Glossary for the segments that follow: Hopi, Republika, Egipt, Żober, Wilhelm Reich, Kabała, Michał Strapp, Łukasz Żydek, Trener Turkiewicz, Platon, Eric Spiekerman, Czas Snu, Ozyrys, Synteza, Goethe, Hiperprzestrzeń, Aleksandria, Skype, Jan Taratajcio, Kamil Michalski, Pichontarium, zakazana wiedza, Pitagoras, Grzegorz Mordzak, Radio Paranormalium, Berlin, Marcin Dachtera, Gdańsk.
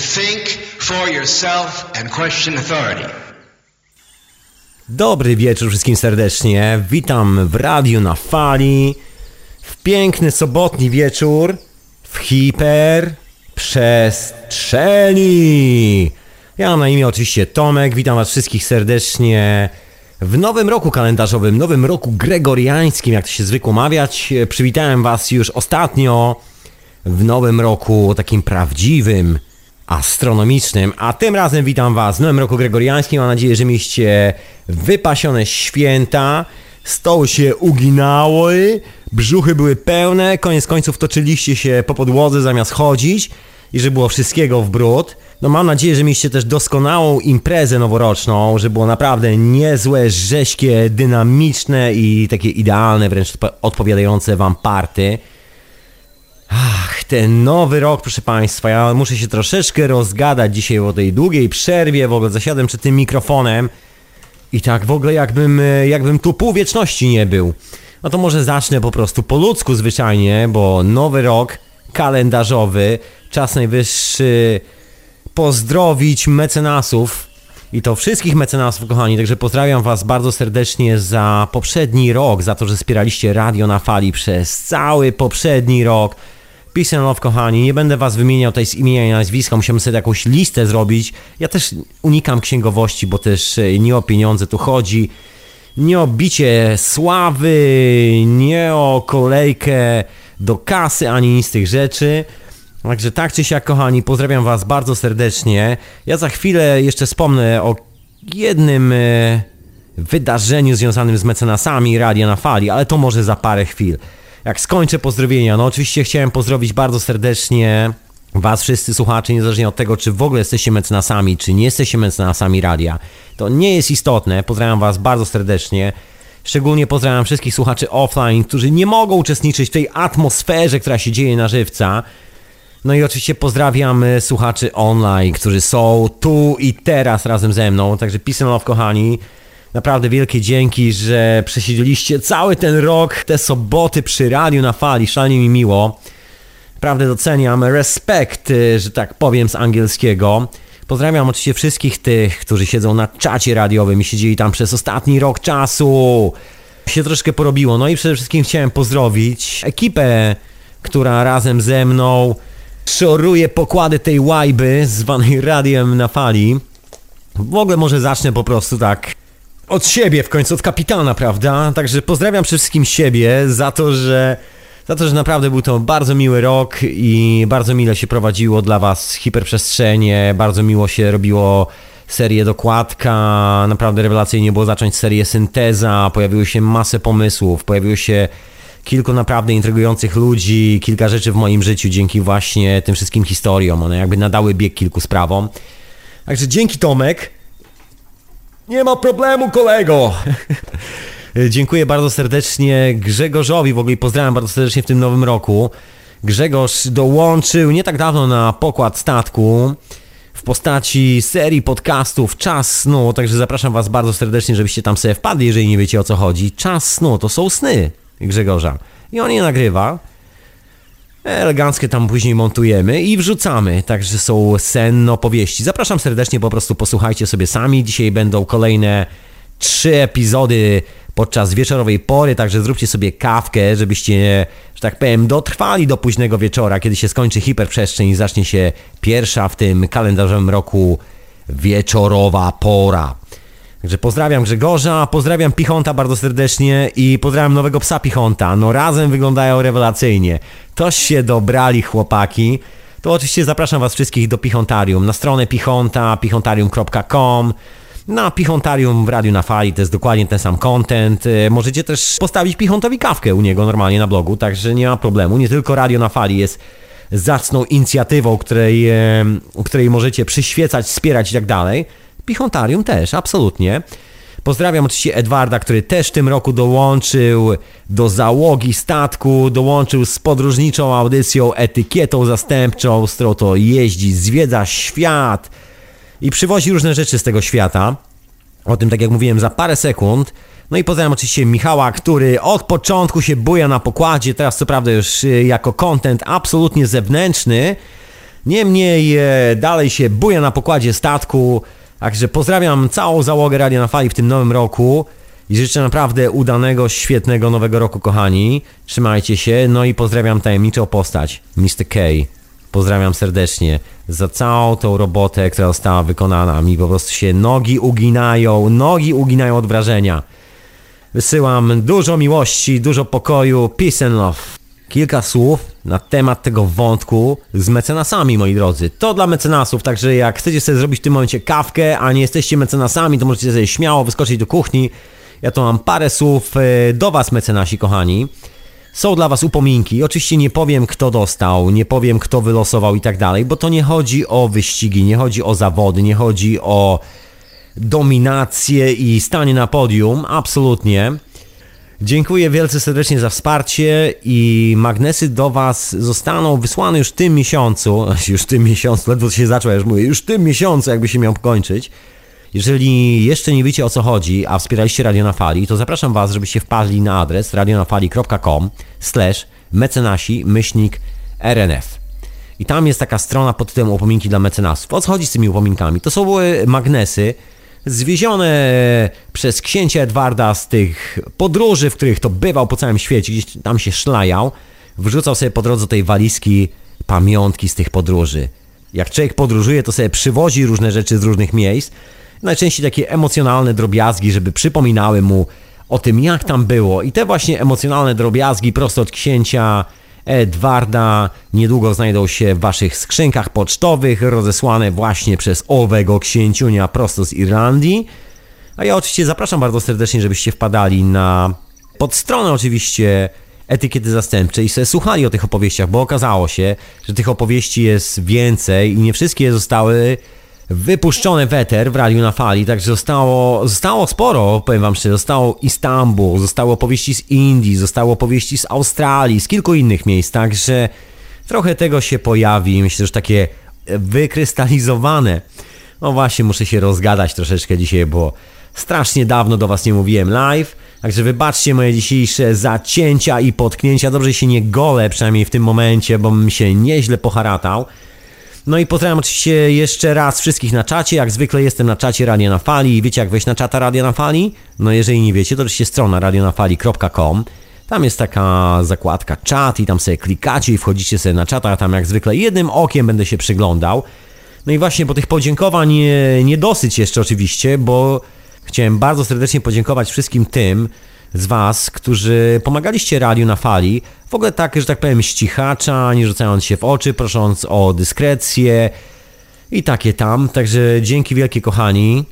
think for yourself and question authority. Dobry wieczór wszystkim serdecznie. Witam w Radiu na Fali. W piękny sobotni wieczór w hiperprzestrzeni. Ja mam na imię oczywiście Tomek. Witam was wszystkich serdecznie w nowym roku kalendarzowym, nowym roku gregoriańskim, jak to się zwykło mawiać. Przywitałem was już ostatnio w nowym roku takim prawdziwym, astronomicznym, a tym razem witam was w nowym roku gregoriańskim. Mam nadzieję, że mieliście wypasione święta, stoły się uginały, brzuchy były pełne, koniec końców toczyliście się po podłodze zamiast chodzić i że było wszystkiego w bród. No mam nadzieję, że mieliście też doskonałą imprezę noworoczną, że było naprawdę niezłe, rześkie, dynamiczne i takie idealne, wręcz odpowiadające wam party. Ach, ten nowy rok, proszę państwa, ja muszę się troszeczkę rozgadać dzisiaj o tej długiej przerwie, w ogóle zasiadłem przed tym mikrofonem i tak w ogóle jakbym tu pół wieczności nie był. No to może zacznę po prostu po ludzku zwyczajnie, bo nowy rok kalendarzowy, czas najwyższy pozdrowić mecenasów i to wszystkich mecenasów, kochani, także pozdrawiam was bardzo serdecznie za poprzedni rok, za to, że wspieraliście Radio na Fali przez cały poprzedni rok. Peace and love, kochani. Nie będę was wymieniał tutaj z imienia i nazwiska, musiałem sobie jakąś listę zrobić. Ja też unikam księgowości, bo też nie o pieniądze tu chodzi, nie o bicie sławy, nie o kolejkę do kasy, ani nic z tych rzeczy. Także tak czy siak, kochani, pozdrawiam was bardzo serdecznie. Ja za chwilę jeszcze wspomnę o jednym wydarzeniu związanym z mecenasami Radia na Fali, ale to może za parę chwil. Jak skończę pozdrowienia, no oczywiście chciałem pozdrowić bardzo serdecznie was wszyscy słuchacze, niezależnie od tego, czy w ogóle jesteście mecenasami, czy nie jesteście mecenasami radia. To nie jest istotne, pozdrawiam was bardzo serdecznie. Szczególnie pozdrawiam wszystkich słuchaczy offline, którzy nie mogą uczestniczyć w tej atmosferze, która się dzieje na żywca. No i oczywiście pozdrawiam słuchaczy online, którzy są tu i teraz razem ze mną. Także peace and love, kochani. Naprawdę wielkie dzięki, że przesiedzieliście cały ten rok, te soboty przy Radiu na Fali. Szalenie mi miło. Naprawdę doceniam. Respekt, że tak powiem z angielskiego. Pozdrawiam oczywiście wszystkich tych, którzy siedzą na czacie radiowym i siedzieli tam przez ostatni rok czasu. Się troszkę porobiło. No i przede wszystkim chciałem pozdrowić ekipę, która razem ze mną szoruje pokłady tej łajby zwanej Radiem na Fali. W ogóle może zacznę po prostu tak od siebie w końcu, od kapitana, prawda? Także pozdrawiam przede wszystkim siebie za to, że naprawdę był to bardzo miły rok i bardzo mile się prowadziło dla was hiperprzestrzenie, bardzo miło się robiło serię Dokładka, naprawdę rewelacyjnie było zacząć serię Synteza, pojawiły się masę pomysłów, pojawiły się kilku naprawdę intrygujących ludzi, kilka rzeczy w moim życiu dzięki właśnie tym wszystkim historiom. One jakby nadały bieg kilku sprawom. Także dzięki, Tomek. Nie ma problemu, kolego. Dziękuję bardzo serdecznie Grzegorzowi, w ogóle pozdrawiam bardzo serdecznie w tym nowym roku. Grzegorz dołączył nie tak dawno na pokład statku w postaci serii podcastów Czas Snu, także zapraszam was bardzo serdecznie, żebyście tam sobie wpadli, jeżeli nie wiecie o co chodzi. Czas Snu to są sny Grzegorza. I on je nagrywa. Eleganckie tam później montujemy i wrzucamy. Także są senne opowieści. Zapraszam serdecznie, po prostu posłuchajcie sobie sami. Dzisiaj będą kolejne 3 epizody podczas wieczorowej pory. Także zróbcie sobie kawkę, żebyście, że tak powiem, dotrwali do późnego wieczora, kiedy się skończy hiperprzestrzeń i zacznie się pierwsza w tym kalendarzowym roku wieczorowa pora. Także pozdrawiam Grzegorza, pozdrawiam Pichonta bardzo serdecznie i pozdrawiam nowego psa Pichonta. No razem wyglądają rewelacyjnie. Toż się dobrali chłopaki. To oczywiście zapraszam was wszystkich do Pichontarium. Na stronę Pichonta, pichontarium.com. Na Pichontarium w Radiu na Fali to jest dokładnie ten sam content. Możecie też postawić Pichontowi kawkę u niego normalnie na blogu, także nie ma problemu. Nie tylko Radio na Fali jest zacną inicjatywą, której możecie przyświecać, wspierać i tak dalej. Pichontarium też, absolutnie. Pozdrawiam oczywiście Edwarda, który też w tym roku dołączył do załogi statku, dołączył z podróżniczą audycją, etykietą zastępczą, z którą to jeździ, zwiedza świat i przywozi różne rzeczy z tego świata. O tym, tak jak mówiłem, za parę sekund. No i pozdrawiam oczywiście Michała, który od początku się buja na pokładzie, teraz co prawda już jako content absolutnie zewnętrzny, Niemniej dalej się buja na pokładzie statku, także pozdrawiam całą załogę Radia na Fali w tym nowym roku i życzę naprawdę udanego, świetnego nowego roku, kochani. Trzymajcie się, no i pozdrawiam tajemniczą postać, Mr. K. Pozdrawiam serdecznie za całą tą robotę, która została wykonana. Mi po prostu się nogi uginają od wrażenia. Wysyłam dużo miłości, dużo pokoju, peace and love. Kilka słów na temat tego wątku z mecenasami, moi drodzy. To dla mecenasów, także jak chcecie sobie zrobić w tym momencie kawkę, a nie jesteście mecenasami, to możecie sobie śmiało wyskoczyć do kuchni. Ja to mam parę słów do was, mecenasi kochani. Są dla was upominki. Oczywiście nie powiem, kto dostał, nie powiem, kto wylosował i tak dalej, bo to nie chodzi o wyścigi, nie chodzi o zawody, nie chodzi o dominację i stanie na podium. Absolutnie. Dziękuję wielce serdecznie za wsparcie i magnesy do was zostaną wysłane już w tym miesiącu. Ledwo się zaczął, ja już mówię, już w tym miesiącu jakby się miał kończyć. Jeżeli jeszcze nie wiecie, o co chodzi, a wspieraliście Radio na Fali, to zapraszam was, żebyście wpadli na adres radionafali.com/mecenasi-rnf. I tam jest taka strona pod tytułem upominki dla mecenasów. O co chodzi z tymi upominkami? To są magnesy zwiezione przez księcia Edwarda z tych podróży, w których to bywał po całym świecie, gdzieś tam się szlajał, wrzucał sobie po drodze do tej walizki pamiątki z tych podróży. Jak człowiek podróżuje, to sobie przywozi różne rzeczy z różnych miejsc, najczęściej takie emocjonalne drobiazgi, żeby przypominały mu o tym, jak tam było. I te właśnie emocjonalne drobiazgi prosto od księcia Edwarda niedługo znajdą się w waszych skrzynkach pocztowych, rozesłane właśnie przez owego księciunia prosto z Irlandii. A ja oczywiście zapraszam bardzo serdecznie, żebyście wpadali na podstronę oczywiście Etykiety Zastępcze i sobie słuchali o tych opowieściach, bo okazało się, że tych opowieści jest więcej i nie wszystkie zostały wypuszczone w eter w Radiu na Fali, także zostało sporo, powiem wam szczerze, zostało Istanbul, zostało opowieści z Indii, zostało opowieści z Australii, z kilku innych miejsc, także trochę tego się pojawi, myślę, że takie wykrystalizowane. No właśnie, muszę się rozgadać troszeczkę dzisiaj, bo strasznie dawno do was nie mówiłem live, także wybaczcie moje dzisiejsze zacięcia i potknięcia, dobrze się nie golę, przynajmniej w tym momencie, bo bym się nieźle poharatał. No i pozdrawiam oczywiście jeszcze raz wszystkich na czacie. Jak zwykle jestem na czacie Radia na Fali i wiecie, jak wejść na czata Radia na Fali? No jeżeli nie wiecie, to oczywiście strona radionafali.com. Tam jest taka zakładka czat i tam sobie klikacie i wchodzicie sobie na czata, a tam jak zwykle jednym okiem będę się przyglądał. No i właśnie, po tych podziękowań nie dosyć jeszcze oczywiście, bo chciałem bardzo serdecznie podziękować wszystkim tym z was, którzy pomagaliście Radiu na Fali, w ogóle tak, że tak powiem, ścichacza, nie rzucając się w oczy, prosząc o dyskrecję i takie tam. Także dzięki wielkie, kochani.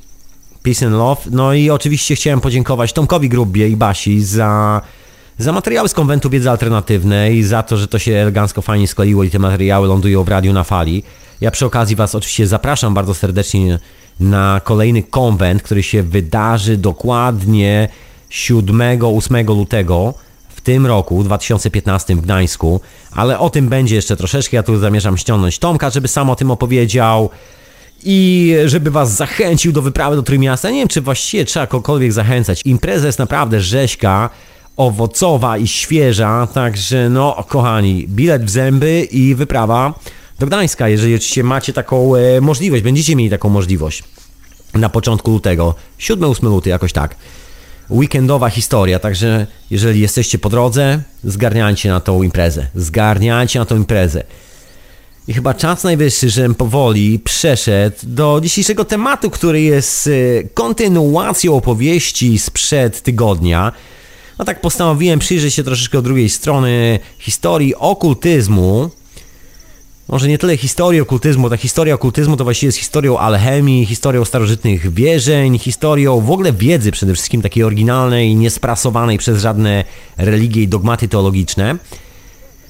Peace and love. No i oczywiście chciałem podziękować Tomkowi Grubie i Basi za materiały z Konwentu Wiedzy Alternatywnej, za to, że to się elegancko, fajnie skleiło i te materiały lądują w Radiu na Fali. Ja przy okazji was oczywiście zapraszam bardzo serdecznie na kolejny konwent, który się wydarzy dokładnie 7-8 lutego w tym roku, 2015, w Gdańsku, ale o tym będzie jeszcze troszeczkę. Ja tu zamierzam ściągnąć Tomka, żeby sam o tym opowiedział i żeby was zachęcił do wyprawy do Trójmiasta. Nie wiem, czy właściwie trzeba kogokolwiek zachęcać. Impreza jest naprawdę rzeźka, owocowa i świeża, także no, kochani, bilet w zęby i wyprawa do Gdańska, jeżeli oczywiście macie taką możliwość, będziecie mieli taką możliwość na początku lutego, 7-8 luty, jakoś tak. Weekendowa historia, także jeżeli jesteście po drodze, zgarniajcie na tą imprezę. I chyba czas najwyższy, żebym powoli przeszedł do dzisiejszego tematu, który jest kontynuacją opowieści sprzed tygodnia. No tak postanowiłem przyjrzeć się troszeczkę od drugiej strony historii okultyzmu. Może nie tyle historii okultyzmu, ta historia okultyzmu to właściwie jest historią alchemii, historią starożytnych wierzeń, historią w ogóle wiedzy przede wszystkim, takiej oryginalnej, niesprasowanej przez żadne religie i dogmaty teologiczne.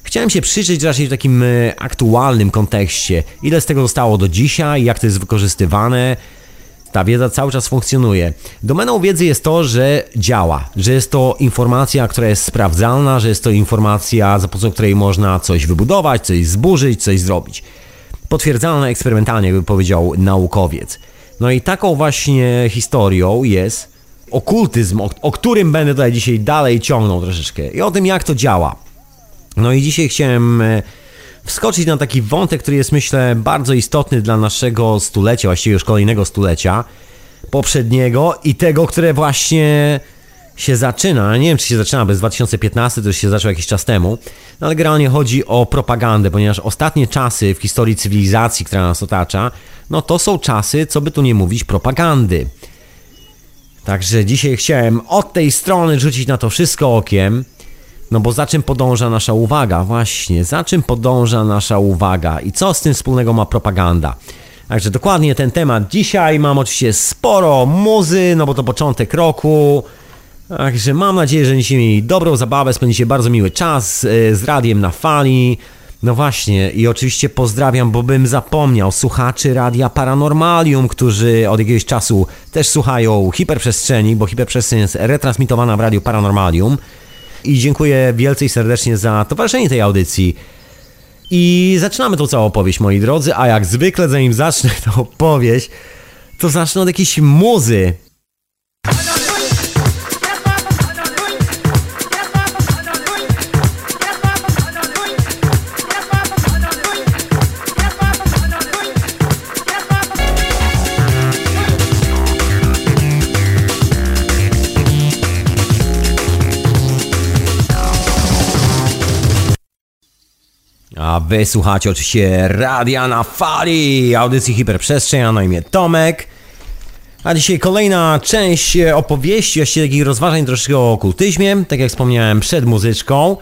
Chciałem się przyjrzeć raczej w takim aktualnym kontekście, ile z tego zostało do dzisiaj, jak to jest wykorzystywane. Ta wiedza cały czas funkcjonuje. Domeną wiedzy jest to, że działa, że jest to informacja, która jest sprawdzalna, że jest to informacja, za pomocą której można coś wybudować, coś zburzyć, coś zrobić. Potwierdzalna eksperymentalnie, jakby powiedział naukowiec. No i taką właśnie historią jest okultyzm, o którym będę tutaj dzisiaj dalej ciągnął troszeczkę. I o tym, jak to działa. No i dzisiaj chciałem wskoczyć na taki wątek, który jest, myślę, bardzo istotny dla naszego stulecia, właściwie już kolejnego stulecia, poprzedniego i tego, które właśnie się zaczyna. Nie wiem, czy się zaczyna, bo jest 2015, to już się zaczął jakiś czas temu, no ale generalnie chodzi o propagandę, ponieważ ostatnie czasy w historii cywilizacji, która nas otacza, no to są czasy, co by tu nie mówić, propagandy. Także dzisiaj chciałem od tej strony rzucić na to wszystko okiem, no bo za czym podąża nasza uwaga? Właśnie, za czym podąża nasza uwaga i co z tym wspólnego ma propaganda? Także dokładnie ten temat dzisiaj. Mam oczywiście sporo muzy, no bo to początek roku. Także mam nadzieję, że będziecie mieli dobrą zabawę, spędzicie bardzo miły czas z Radiem na Fali. No właśnie, i oczywiście pozdrawiam, bo bym zapomniał, słuchaczy Radia Paranormalium, którzy od jakiegoś czasu też słuchają Hiperprzestrzeni, bo Hiperprzestrzeń jest retransmitowana w Radiu Paranormalium. I dziękuję wielce i serdecznie za towarzyszenie tej audycji. I zaczynamy tą całą opowieść, moi drodzy, a jak zwykle, zanim zacznę tą opowieść, to zacznę od jakiejś muzy. A wy słuchacie oczywiście Radia na Fali, audycji Hiperprzestrzeń, a na imię Tomek. A dzisiaj kolejna część opowieści, właściwie takich rozważań troszkę o okultyzmie, tak jak wspomniałem przed muzyczką.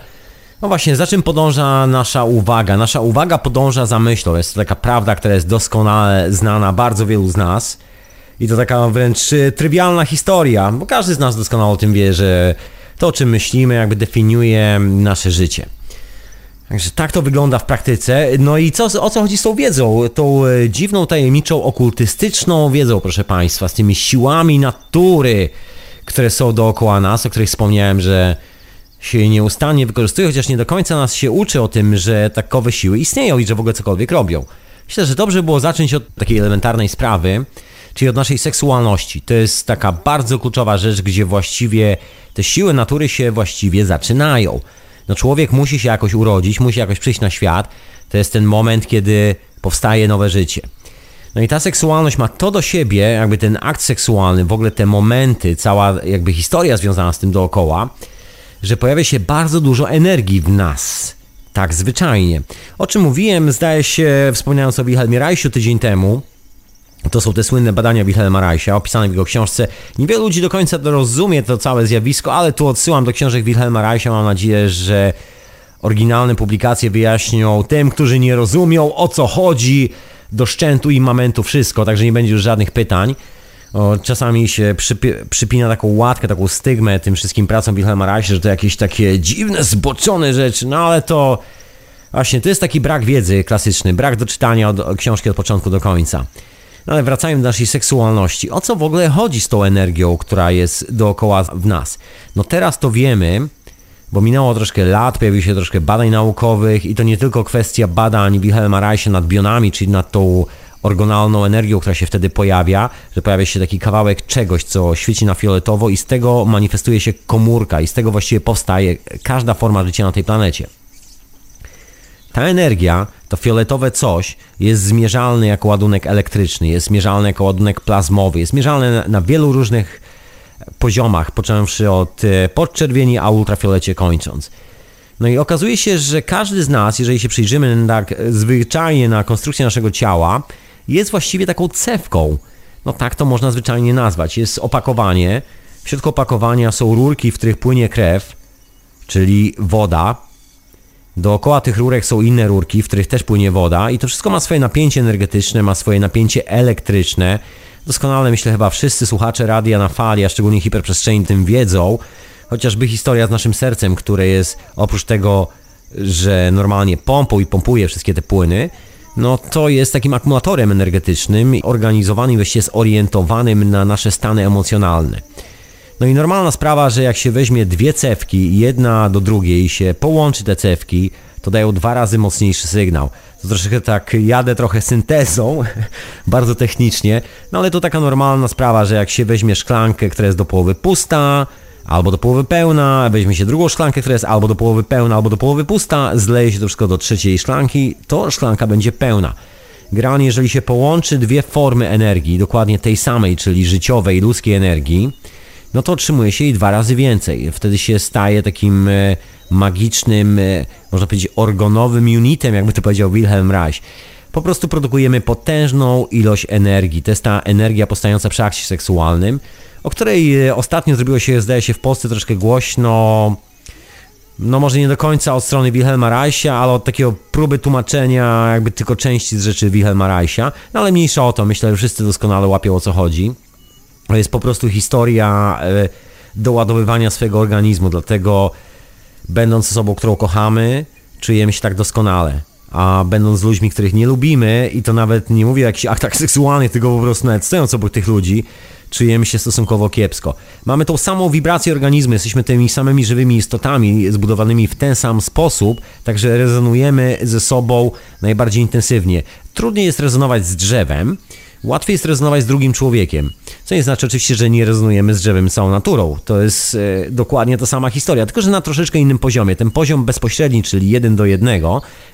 No właśnie, za czym podąża nasza uwaga? Nasza uwaga podąża za myślą, jest to taka prawda, która jest doskonale znana bardzo wielu z nas. I to taka wręcz trywialna historia, bo każdy z nas doskonale o tym wie, że to, o czym myślimy, jakby definiuje nasze życie. Także tak to wygląda w praktyce. No i o co chodzi z tą wiedzą? Tą dziwną, tajemniczą, okultystyczną wiedzą, proszę Państwa, z tymi siłami natury, które są dookoła nas, o których wspomniałem, że się nieustannie wykorzystuje, chociaż nie do końca nas się uczy o tym, że takowe siły istnieją i że w ogóle cokolwiek robią. Myślę, że dobrze było zacząć od takiej elementarnej sprawy, czyli od naszej seksualności. To jest taka bardzo kluczowa rzecz, gdzie właściwie te siły natury się właściwie zaczynają. No człowiek musi się jakoś urodzić, musi jakoś przyjść na świat. To jest ten moment, kiedy powstaje nowe życie. No i ta seksualność ma to do siebie, jakby ten akt seksualny, w ogóle te momenty, cała jakby historia związana z tym dookoła, że pojawia się bardzo dużo energii w nas. Tak zwyczajnie. O czym mówiłem, zdaje się, wspominając o Wilhelmie Reichu tydzień temu, to są te słynne badania Wilhelma Reicha, opisane w jego książce. Niewielu ludzi do końca rozumie to całe zjawisko, ale tu odsyłam do książek Wilhelma Reicha. Mam nadzieję, że oryginalne publikacje wyjaśnią tym, którzy nie rozumią, o co chodzi, do szczętu i mamentu wszystko, także nie będzie już żadnych pytań. Czasami się przypina taką łatkę, taką stygmę tym wszystkim pracom Wilhelma Reicha, że to jakieś takie dziwne, zboczone rzeczy, no ale to właśnie to jest taki brak wiedzy klasyczny, brak do czytania od książki od początku do końca. No ale wracając do naszej seksualności, o co w ogóle chodzi z tą energią, która jest dookoła w nas? No teraz to wiemy, bo minęło troszkę lat, pojawiło się troszkę badań naukowych i to nie tylko kwestia badań Wilhelma Reicha nad bionami, czyli nad tą orgonalną energią, która się wtedy pojawia, że pojawia się taki kawałek czegoś, co świeci na fioletowo i z tego manifestuje się komórka i z tego właściwie powstaje każda forma życia na tej planecie. Ta energia, to fioletowe coś, jest zmierzalne jako ładunek elektryczny, jest zmierzalne jako ładunek plazmowy, jest zmierzalne na wielu różnych poziomach, począwszy od podczerwieni, a ultrafiolecie kończąc. No i okazuje się, że każdy z nas, jeżeli się przyjrzymy tak zwyczajnie na konstrukcję naszego ciała, jest właściwie taką cewką. No tak to można zwyczajnie nazwać. Jest opakowanie, w środku opakowania są rurki, w których płynie krew, czyli woda. Dookoła tych rurek są inne rurki, w których też płynie woda i to wszystko ma swoje napięcie energetyczne, ma swoje napięcie elektryczne. Doskonale, myślę, chyba wszyscy słuchacze Radia na Fali, a szczególnie Hiperprzestrzeni, tym wiedzą. Chociażby historia z naszym sercem, które jest, oprócz tego, że normalnie pompuje wszystkie te płyny, no to jest takim akumulatorem energetycznym, organizowanym, właściwie zorientowanym na nasze stany emocjonalne. No i normalna sprawa, że jak się weźmie dwie cewki, jedna do drugiej się połączy te cewki, to dają dwa razy mocniejszy sygnał. To troszeczkę tak jadę trochę syntezą, bardzo technicznie, no ale to taka normalna sprawa, że jak się weźmie szklankę, która jest do połowy pusta, albo do połowy pełna, weźmie się drugą szklankę, która jest albo do połowy pełna, albo do połowy pusta, zleje się to wszystko do trzeciej szklanki, to szklanka będzie pełna. Generalnie, jeżeli się połączy dwie formy energii, dokładnie tej samej, czyli życiowej, ludzkiej energii, no to otrzymuje się jej dwa razy więcej. Wtedy się staje takim magicznym, można powiedzieć, organowym unitem, jakby to powiedział Wilhelm Reich. Po prostu produkujemy potężną ilość energii. To jest ta energia powstająca przy akcie seksualnym, o której ostatnio zrobiło się, zdaje się, w Polsce troszkę głośno, no może nie do końca od strony Wilhelma Reicha, ale od takiego próby tłumaczenia jakby tylko części z rzeczy Wilhelma Reicha, no ale mniejsza o to, myślę, że wszyscy doskonale łapią, o co chodzi. To jest po prostu historia doładowywania swojego organizmu, dlatego będąc osobą, którą kochamy, czujemy się tak doskonale. A będąc z ludźmi, których nie lubimy, i to nawet nie mówię o jakichś aktach seksualnych, tylko po prostu nawet stojąc obok tych ludzi, czujemy się stosunkowo kiepsko. Mamy tą samą wibrację organizmu, jesteśmy tymi samymi żywymi istotami zbudowanymi w ten sam sposób, także rezonujemy ze sobą najbardziej intensywnie. Trudniej jest rezonować z drzewem, łatwiej jest rezonować z drugim człowiekiem. Co nie znaczy oczywiście, że nie rezonujemy z drzewem całą naturą. To jest dokładnie ta sama historia, tylko że na troszeczkę innym poziomie. Ten poziom bezpośredni, czyli 1 do 1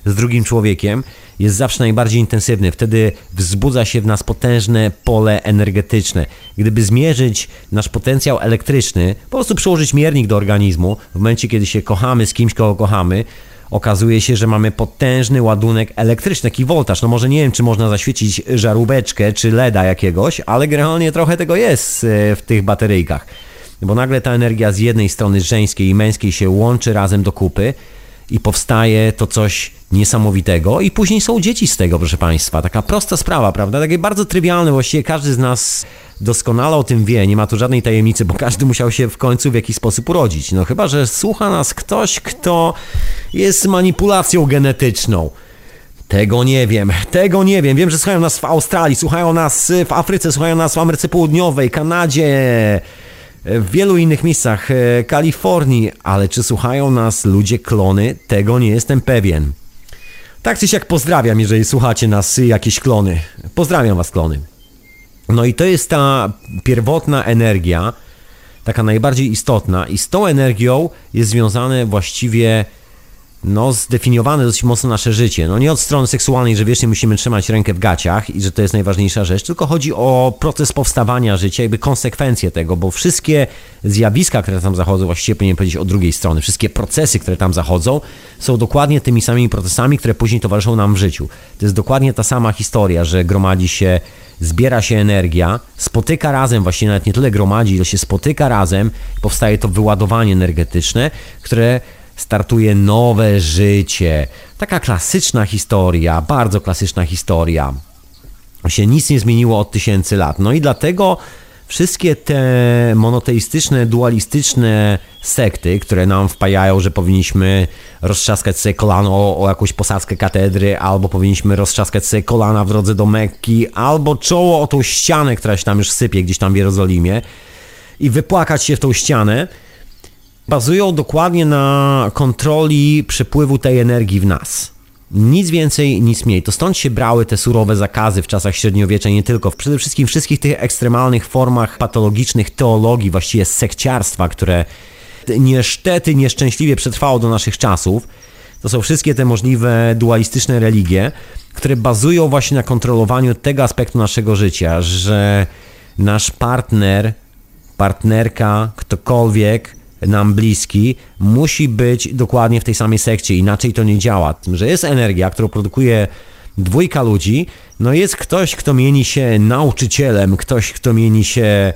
z drugim człowiekiem, jest zawsze najbardziej intensywny. Wtedy wzbudza się w nas potężne pole energetyczne. Gdyby zmierzyć nasz potencjał elektryczny, po prostu przyłożyć miernik do organizmu, w momencie, kiedy się kochamy z kimś, kogo kochamy, okazuje się, że mamy potężny ładunek elektryczny, taki woltaż. No może nie wiem, czy można zaświecić żaróweczkę czy LEDa jakiegoś, ale generalnie trochę tego jest w tych bateryjkach. Bo nagle ta energia z jednej strony żeńskiej i męskiej się łączy razem do kupy i powstaje to coś niesamowitego. I później są dzieci z tego, proszę Państwa. Taka prosta sprawa, prawda? Takie bardzo trywialne, właściwie każdy z nas doskonale o tym wie, nie ma tu żadnej tajemnicy, bo każdy musiał się w końcu w jakiś sposób urodzić. No chyba że słucha nas ktoś, kto jest manipulacją genetyczną. Tego nie wiem. Wiem, że słuchają nas w Australii, słuchają nas w Afryce, słuchają nas w Ameryce Południowej, Kanadzie, w wielu innych miejscach, Kalifornii, ale czy słuchają nas ludzie klony? Tego nie jestem pewien. Tak czy siak pozdrawiam, jeżeli słuchacie nas jakieś klony. Pozdrawiam was, klony. No i to jest ta pierwotna energia, taka najbardziej istotna, i z tą energią jest związane właściwie, no, zdefiniowane dosyć mocno nasze życie. No nie od strony seksualnej, że wiecznie musimy trzymać rękę w gaciach i że to jest najważniejsza rzecz, tylko chodzi o proces powstawania życia, jakby konsekwencje tego, bo wszystkie zjawiska, które tam zachodzą, właściwie powinienem powiedzieć od drugiej strony, wszystkie procesy, które tam zachodzą, są dokładnie tymi samymi procesami, które później towarzyszą nam w życiu. To jest dokładnie ta sama historia, że gromadzi się, zbiera się energia, spotyka razem, właśnie nawet nie tyle gromadzi, ile się spotyka razem, powstaje to wyładowanie energetyczne, które startuje nowe życie. Taka klasyczna historia, bardzo klasyczna historia. Się nic nie zmieniło od tysięcy lat. No i dlatego wszystkie te monoteistyczne, dualistyczne sekty, które nam wpajają, że powinniśmy roztrzaskać sobie kolano o jakąś posadzkę katedry, albo powinniśmy roztrzaskać sobie kolana w drodze do Mekki, albo czoło o tą ścianę, która się tam już sypie gdzieś tam w Jerozolimie i wypłakać się w tą ścianę, bazują dokładnie na kontroli przepływu tej energii w nas. Nic więcej, nic mniej. To stąd się brały te surowe zakazy w czasach średniowiecza, nie tylko. Przede wszystkim wszystkich tych ekstremalnych formach patologicznych teologii, właściwie sekciarstwa, które niestety nieszczęśliwie przetrwało do naszych czasów. To są wszystkie te możliwe dualistyczne religie, które bazują właśnie na kontrolowaniu tego aspektu naszego życia, że nasz partner, partnerka, ktokolwiek nam bliski, musi być dokładnie w tej samej sekcie, inaczej to nie działa. Tym, że jest energia, którą produkuje 2 ludzi, no jest ktoś, kto mieni się nauczycielem, ktoś, kto mieni się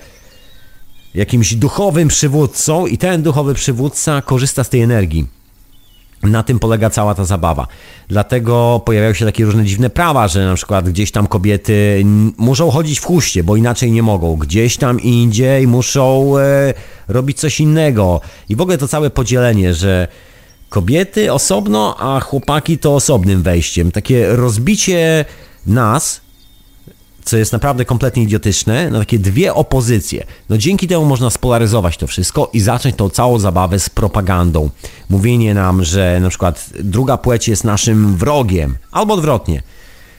jakimś duchowym przywódcą, i ten duchowy przywódca korzysta z tej energii. Na tym polega cała ta zabawa. Dlatego pojawiają się takie różne dziwne prawa, że na przykład gdzieś tam kobiety muszą chodzić w chuście, bo inaczej nie mogą. Gdzieś tam indziej muszą robić coś innego. I w ogóle to całe podzielenie, że kobiety osobno, a chłopaki to osobnym wejściem. Takie rozbicie nas, co jest naprawdę kompletnie idiotyczne, na takie 2 opozycje. No dzięki temu można spolaryzować to wszystko i zacząć tą całą zabawę z propagandą. Mówienie nam, że na przykład druga płeć jest naszym wrogiem, albo odwrotnie.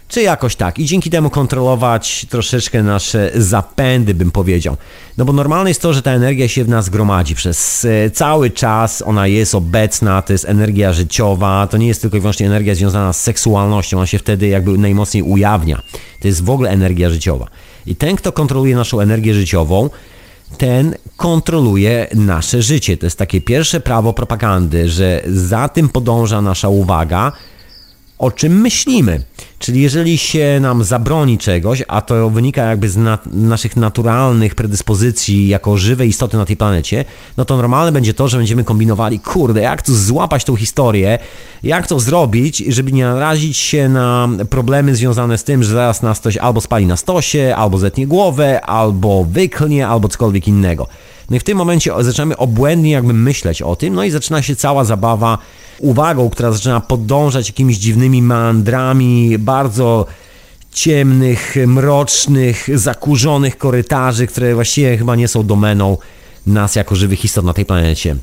czy jakoś tak. I dzięki temu kontrolować troszeczkę nasze zapędy, bym powiedział. No bo normalne jest to, że ta energia się w nas gromadzi przez cały czas, ona jest obecna, to jest energia życiowa, to nie jest tylko i wyłącznie energia związana z seksualnością, ona się wtedy jakby najmocniej ujawnia. To jest w ogóle energia życiowa. I ten, kto kontroluje naszą energię życiową, ten kontroluje nasze życie. To jest takie pierwsze prawo propagandy, że za tym podąża nasza uwaga, o czym myślimy. Czyli jeżeli się nam zabroni czegoś, a to wynika jakby z naszych naturalnych predyspozycji jako żywe istoty na tej planecie, no to normalne będzie to, że będziemy kombinowali, kurde, jak tu złapać tą historię, jak to zrobić, żeby nie narazić się na problemy związane z tym, że zaraz nas ktoś albo spali na stosie, albo zetnie głowę, albo wyklnie, albo cokolwiek innego. No i w tym momencie zaczynamy obłędnie jakby myśleć o tym, no i zaczyna się cała zabawa uwagą, która zaczyna podążać jakimiś dziwnymi meandrami bardzo ciemnych, mrocznych, zakurzonych korytarzy, które właściwie chyba nie są domeną nas jako żywych istot na tej planecie.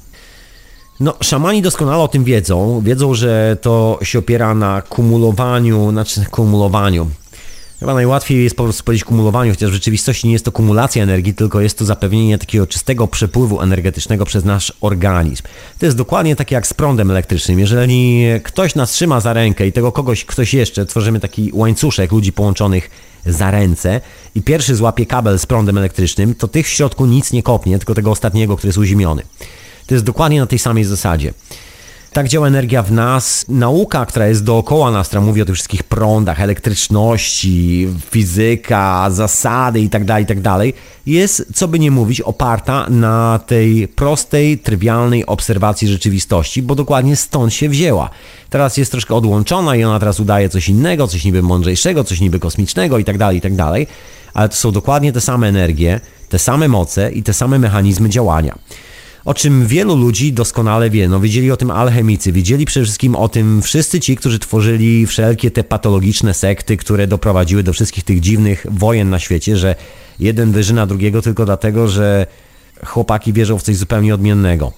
No, szamani doskonale o tym wiedzą. Wiedzą, że to się opiera na kumulowaniu. Chyba najłatwiej jest po prostu powiedzieć kumulowaniu, chociaż w rzeczywistości nie jest to kumulacja energii, tylko jest to zapewnienie takiego czystego przepływu energetycznego przez nasz organizm. To jest dokładnie tak jak z prądem elektrycznym. Jeżeli ktoś nas trzyma za rękę i tego kogoś, ktoś jeszcze, tworzymy taki łańcuszek ludzi połączonych za ręce i pierwszy złapie kabel z prądem elektrycznym, to tych w środku nic nie kopnie, tylko tego ostatniego, który jest uziemiony. To jest dokładnie na tej samej zasadzie. Tak działa energia w nas. Nauka, która jest dookoła nas, która mówi o tych wszystkich prądach, elektryczności, fizyka, zasady itd., jest, co by nie mówić, oparta na tej prostej, trywialnej obserwacji rzeczywistości, bo dokładnie stąd się wzięła. Teraz jest troszkę odłączona i ona teraz udaje coś innego, coś niby mądrzejszego, coś niby kosmicznego itd., ale to są dokładnie te same energie, te same moce i te same mechanizmy działania. O czym wielu ludzi doskonale wie. No, wiedzieli o tym alchemicy, wiedzieli przede wszystkim o tym wszyscy ci, którzy tworzyli wszelkie te patologiczne sekty, które doprowadziły do wszystkich tych dziwnych wojen na świecie, że jeden wyżyna drugiego tylko dlatego, że chłopaki wierzą w coś zupełnie odmiennego.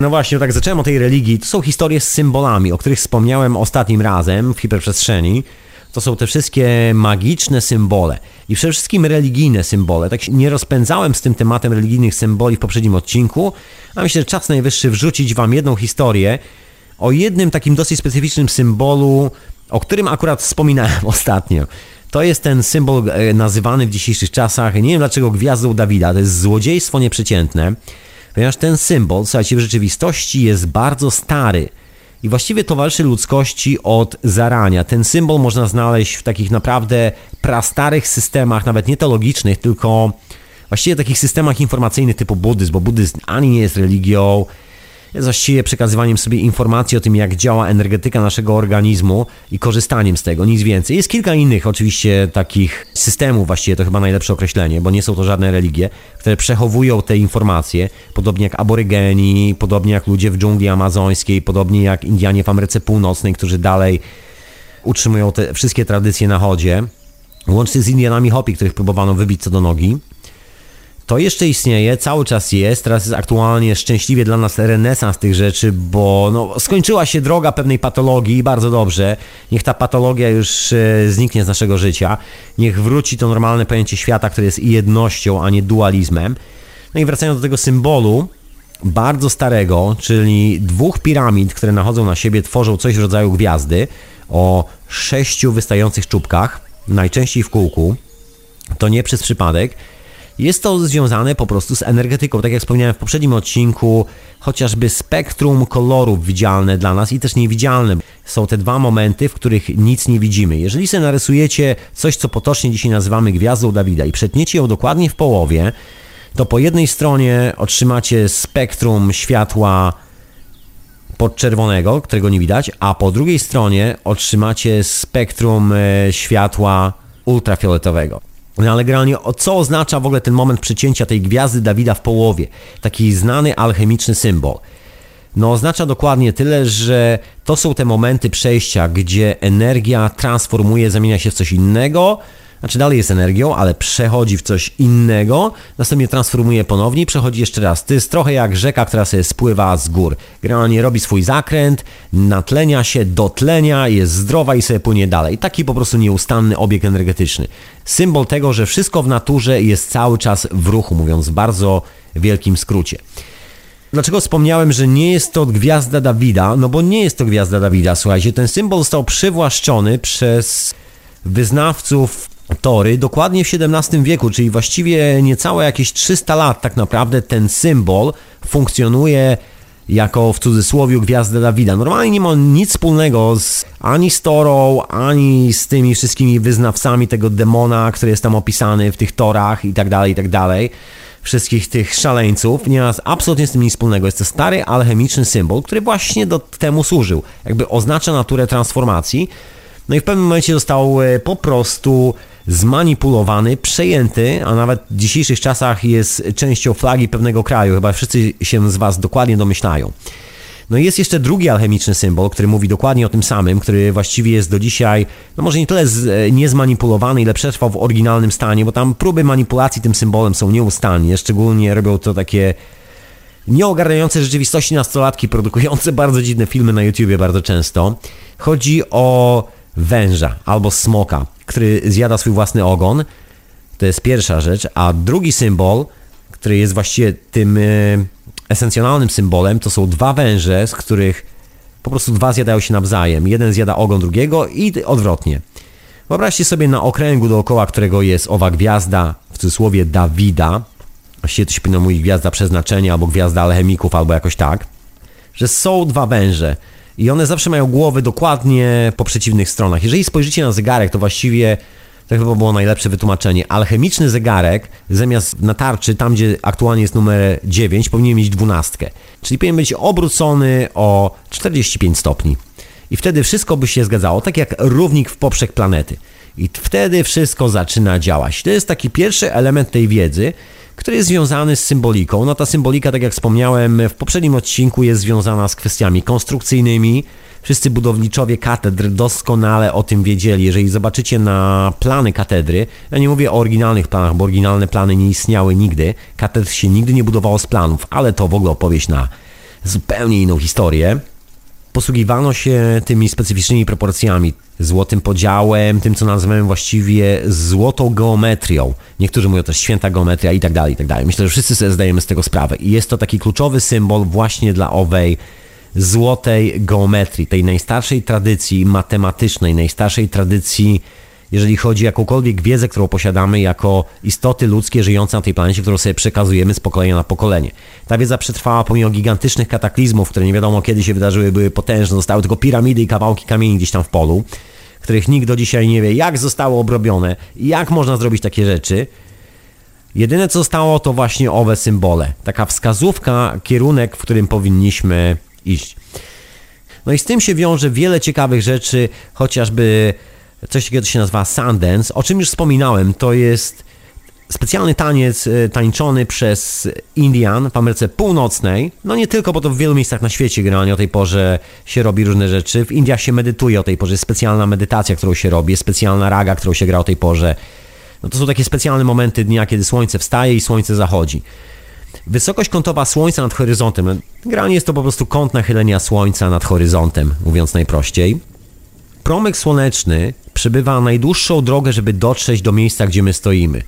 No właśnie, tak zacząłem o tej religii. To są historie z symbolami, o których wspomniałem ostatnim razem w hiperprzestrzeni. To są te wszystkie magiczne symbole i przede wszystkim religijne symbole. Tak się nie rozpędzałem z tym tematem religijnych symboli w poprzednim odcinku, a myślę, że czas najwyższy wrzucić wam jedną historię o jednym takim dosyć specyficznym symbolu, o którym akurat wspominałem ostatnio. To jest ten symbol nazywany w dzisiejszych czasach, nie wiem dlaczego, Gwiazdą Dawida. To jest złodziejstwo nieprzeciętne, ponieważ ten symbol, słuchajcie, w rzeczywistości jest bardzo stary. I właściwie towarzyszy ludzkości od zarania. Ten symbol można znaleźć w takich naprawdę prastarych systemach, nawet nie teologicznych, tylko właściwie takich systemach informacyjnych typu buddyzm, bo buddyzm ani nie jest religią, jest właściwie przekazywaniem sobie informacji o tym, jak działa energetyka naszego organizmu i korzystaniem z tego, nic więcej. Jest kilka innych oczywiście takich systemów, właściwie to chyba najlepsze określenie, bo nie są to żadne religie, które przechowują te informacje, podobnie jak aborygeni, podobnie jak ludzie w dżungli amazońskiej, podobnie jak Indianie w Ameryce Północnej, którzy dalej utrzymują te wszystkie tradycje na chodzie, łącznie z Indianami Hopi, których próbowano wybić co do nogi. To jeszcze istnieje, cały czas jest, teraz jest aktualnie szczęśliwie dla nas renesans tych rzeczy, bo no, skończyła się droga pewnej patologii i bardzo dobrze, niech ta patologia już zniknie z naszego życia, niech wróci to normalne pojęcie świata, które jest jednością, a nie dualizmem. No i wracając do tego symbolu bardzo starego, czyli dwóch piramid, które nachodzą na siebie, tworzą coś w rodzaju gwiazdy o 6 wystających czubkach, najczęściej w kółku, to nie przez przypadek. Jest to związane po prostu z energetyką, tak jak wspomniałem w poprzednim odcinku, chociażby spektrum kolorów widzialne dla nas i też niewidzialne. Są te dwa momenty, w których nic nie widzimy. Jeżeli sobie narysujecie coś, co potocznie dzisiaj nazywamy Gwiazdą Dawida i przetniecie ją dokładnie w połowie, to po jednej stronie otrzymacie spektrum światła podczerwonego, którego nie widać, a po drugiej stronie otrzymacie spektrum światła ultrafioletowego. No ale generalnie, co oznacza w ogóle ten moment przecięcia tej Gwiazdy Dawida w połowie? Taki znany alchemiczny symbol. No oznacza dokładnie tyle, że to są te momenty przejścia, gdzie energia transformuje, zamienia się w coś innego, Znaczy dalej jest energią, ale przechodzi w coś innego, następnie transformuje ponownie i przechodzi jeszcze raz. To jest trochę jak rzeka, która sobie spływa z gór. Generalnie robi swój zakręt, natlenia się, dotlenia, jest zdrowa i sobie płynie dalej. Taki po prostu nieustanny obieg energetyczny. Symbol tego, że wszystko w naturze jest cały czas w ruchu, mówiąc w bardzo wielkim skrócie. Dlaczego wspomniałem, że nie jest to gwiazda Dawida? No bo nie jest to gwiazda Dawida, słuchajcie. Ten symbol został przywłaszczony przez wyznawców Tory dokładnie w XVII wieku, czyli właściwie niecałe jakieś 300 lat tak naprawdę ten symbol funkcjonuje jako w cudzysłowie gwiazda Dawida. Normalnie nie ma nic wspólnego ani z Torą, ani z tymi wszystkimi wyznawcami tego demona, który jest tam opisany w tych torach i tak dalej, wszystkich tych szaleńców. Nie ma absolutnie z tym nic wspólnego. Jest to stary alchemiczny symbol, który właśnie do temu służył. Jakby oznacza naturę transformacji. No i w pewnym momencie został po prostu zmanipulowany, przejęty, a nawet w dzisiejszych czasach jest częścią flagi pewnego kraju. Chyba wszyscy się z Was dokładnie domyślają. No i jest jeszcze drugi alchemiczny symbol, który mówi dokładnie o tym samym, który właściwie jest do dzisiaj, no może nie tyle niezmanipulowany, ile przetrwał w oryginalnym stanie, bo tam próby manipulacji tym symbolem są nieustannie, szczególnie robią to takie nieogarniające rzeczywistości nastolatki, produkujące bardzo dziwne filmy na YouTubie bardzo często. Chodzi o węża albo smoka, który zjada swój własny ogon. To jest pierwsza rzecz. A drugi symbol, który jest właściwie tym esencjonalnym symbolem, to są dwa węże, z których po prostu dwa zjadają się nawzajem. Jeden zjada ogon drugiego i odwrotnie. Wyobraźcie sobie na okręgu, dookoła którego jest owa gwiazda, w cudzysłowie Dawida. Właściwie to się powinno mówić gwiazda przeznaczenia albo gwiazda alchemików, albo jakoś tak. Że są dwa węże. I one zawsze mają głowy dokładnie po przeciwnych stronach. Jeżeli spojrzycie na zegarek, to właściwie to chyba było najlepsze wytłumaczenie. Alchemiczny zegarek zamiast na tarczy, tam gdzie aktualnie jest numer 9, powinien mieć 12. Czyli powinien być obrócony o 45 stopni. I wtedy wszystko by się zgadzało, tak jak równik w poprzek planety. I wtedy wszystko zaczyna działać. To jest taki pierwszy element tej wiedzy, który jest związany z symboliką. No ta symbolika, tak jak wspomniałem, w poprzednim odcinku jest związana z kwestiami konstrukcyjnymi. Wszyscy budowniczowie katedr doskonale o tym wiedzieli. Jeżeli zobaczycie na plany katedry, ja nie mówię o oryginalnych planach, bo oryginalne plany nie istniały nigdy. Katedr się nigdy nie budowało z planów, ale to w ogóle opowieść na zupełnie inną historię. Posługiwano się tymi specyficznymi proporcjami, złotym podziałem, tym co nazywamy właściwie złotą geometrią. Niektórzy mówią też święta geometria i tak dalej, i tak dalej. Myślę, że wszyscy sobie zdajemy z tego sprawę. I jest to taki kluczowy symbol właśnie dla owej złotej geometrii, tej najstarszej tradycji matematycznej, najstarszej tradycji, jeżeli chodzi o jakąkolwiek wiedzę, którą posiadamy jako istoty ludzkie żyjące na tej planecie, którą sobie przekazujemy z pokolenia na pokolenie. Ta wiedza przetrwała pomimo gigantycznych kataklizmów, które nie wiadomo kiedy się wydarzyły, były potężne, zostały tylko piramidy i kawałki kamieni gdzieś tam w polu, których nikt do dzisiaj nie wie, jak zostało obrobione, jak można zrobić takie rzeczy. Jedyne co zostało to właśnie owe symbole. Taka wskazówka, kierunek, w którym powinniśmy iść. No i z tym się wiąże wiele ciekawych rzeczy, chociażby coś takiego się nazywa Sundance, o czym już wspominałem. To jest specjalny taniec tańczony przez Indian w Ameryce Północnej. No nie tylko, bo to w wielu miejscach na świecie generalnie o tej porze się robi różne rzeczy. W Indiach się medytuje o tej porze, jest specjalna medytacja, którą się robi, jest specjalna raga, którą się gra o tej porze. No to są takie specjalne momenty dnia, kiedy słońce wstaje i słońce zachodzi. Wysokość kątowa słońca nad horyzontem. Generalnie jest to po prostu kąt nachylenia słońca nad horyzontem, mówiąc najprościej. Promyk słoneczny przebywa najdłuższą drogę, żeby dotrzeć do miejsca, gdzie my stoimy.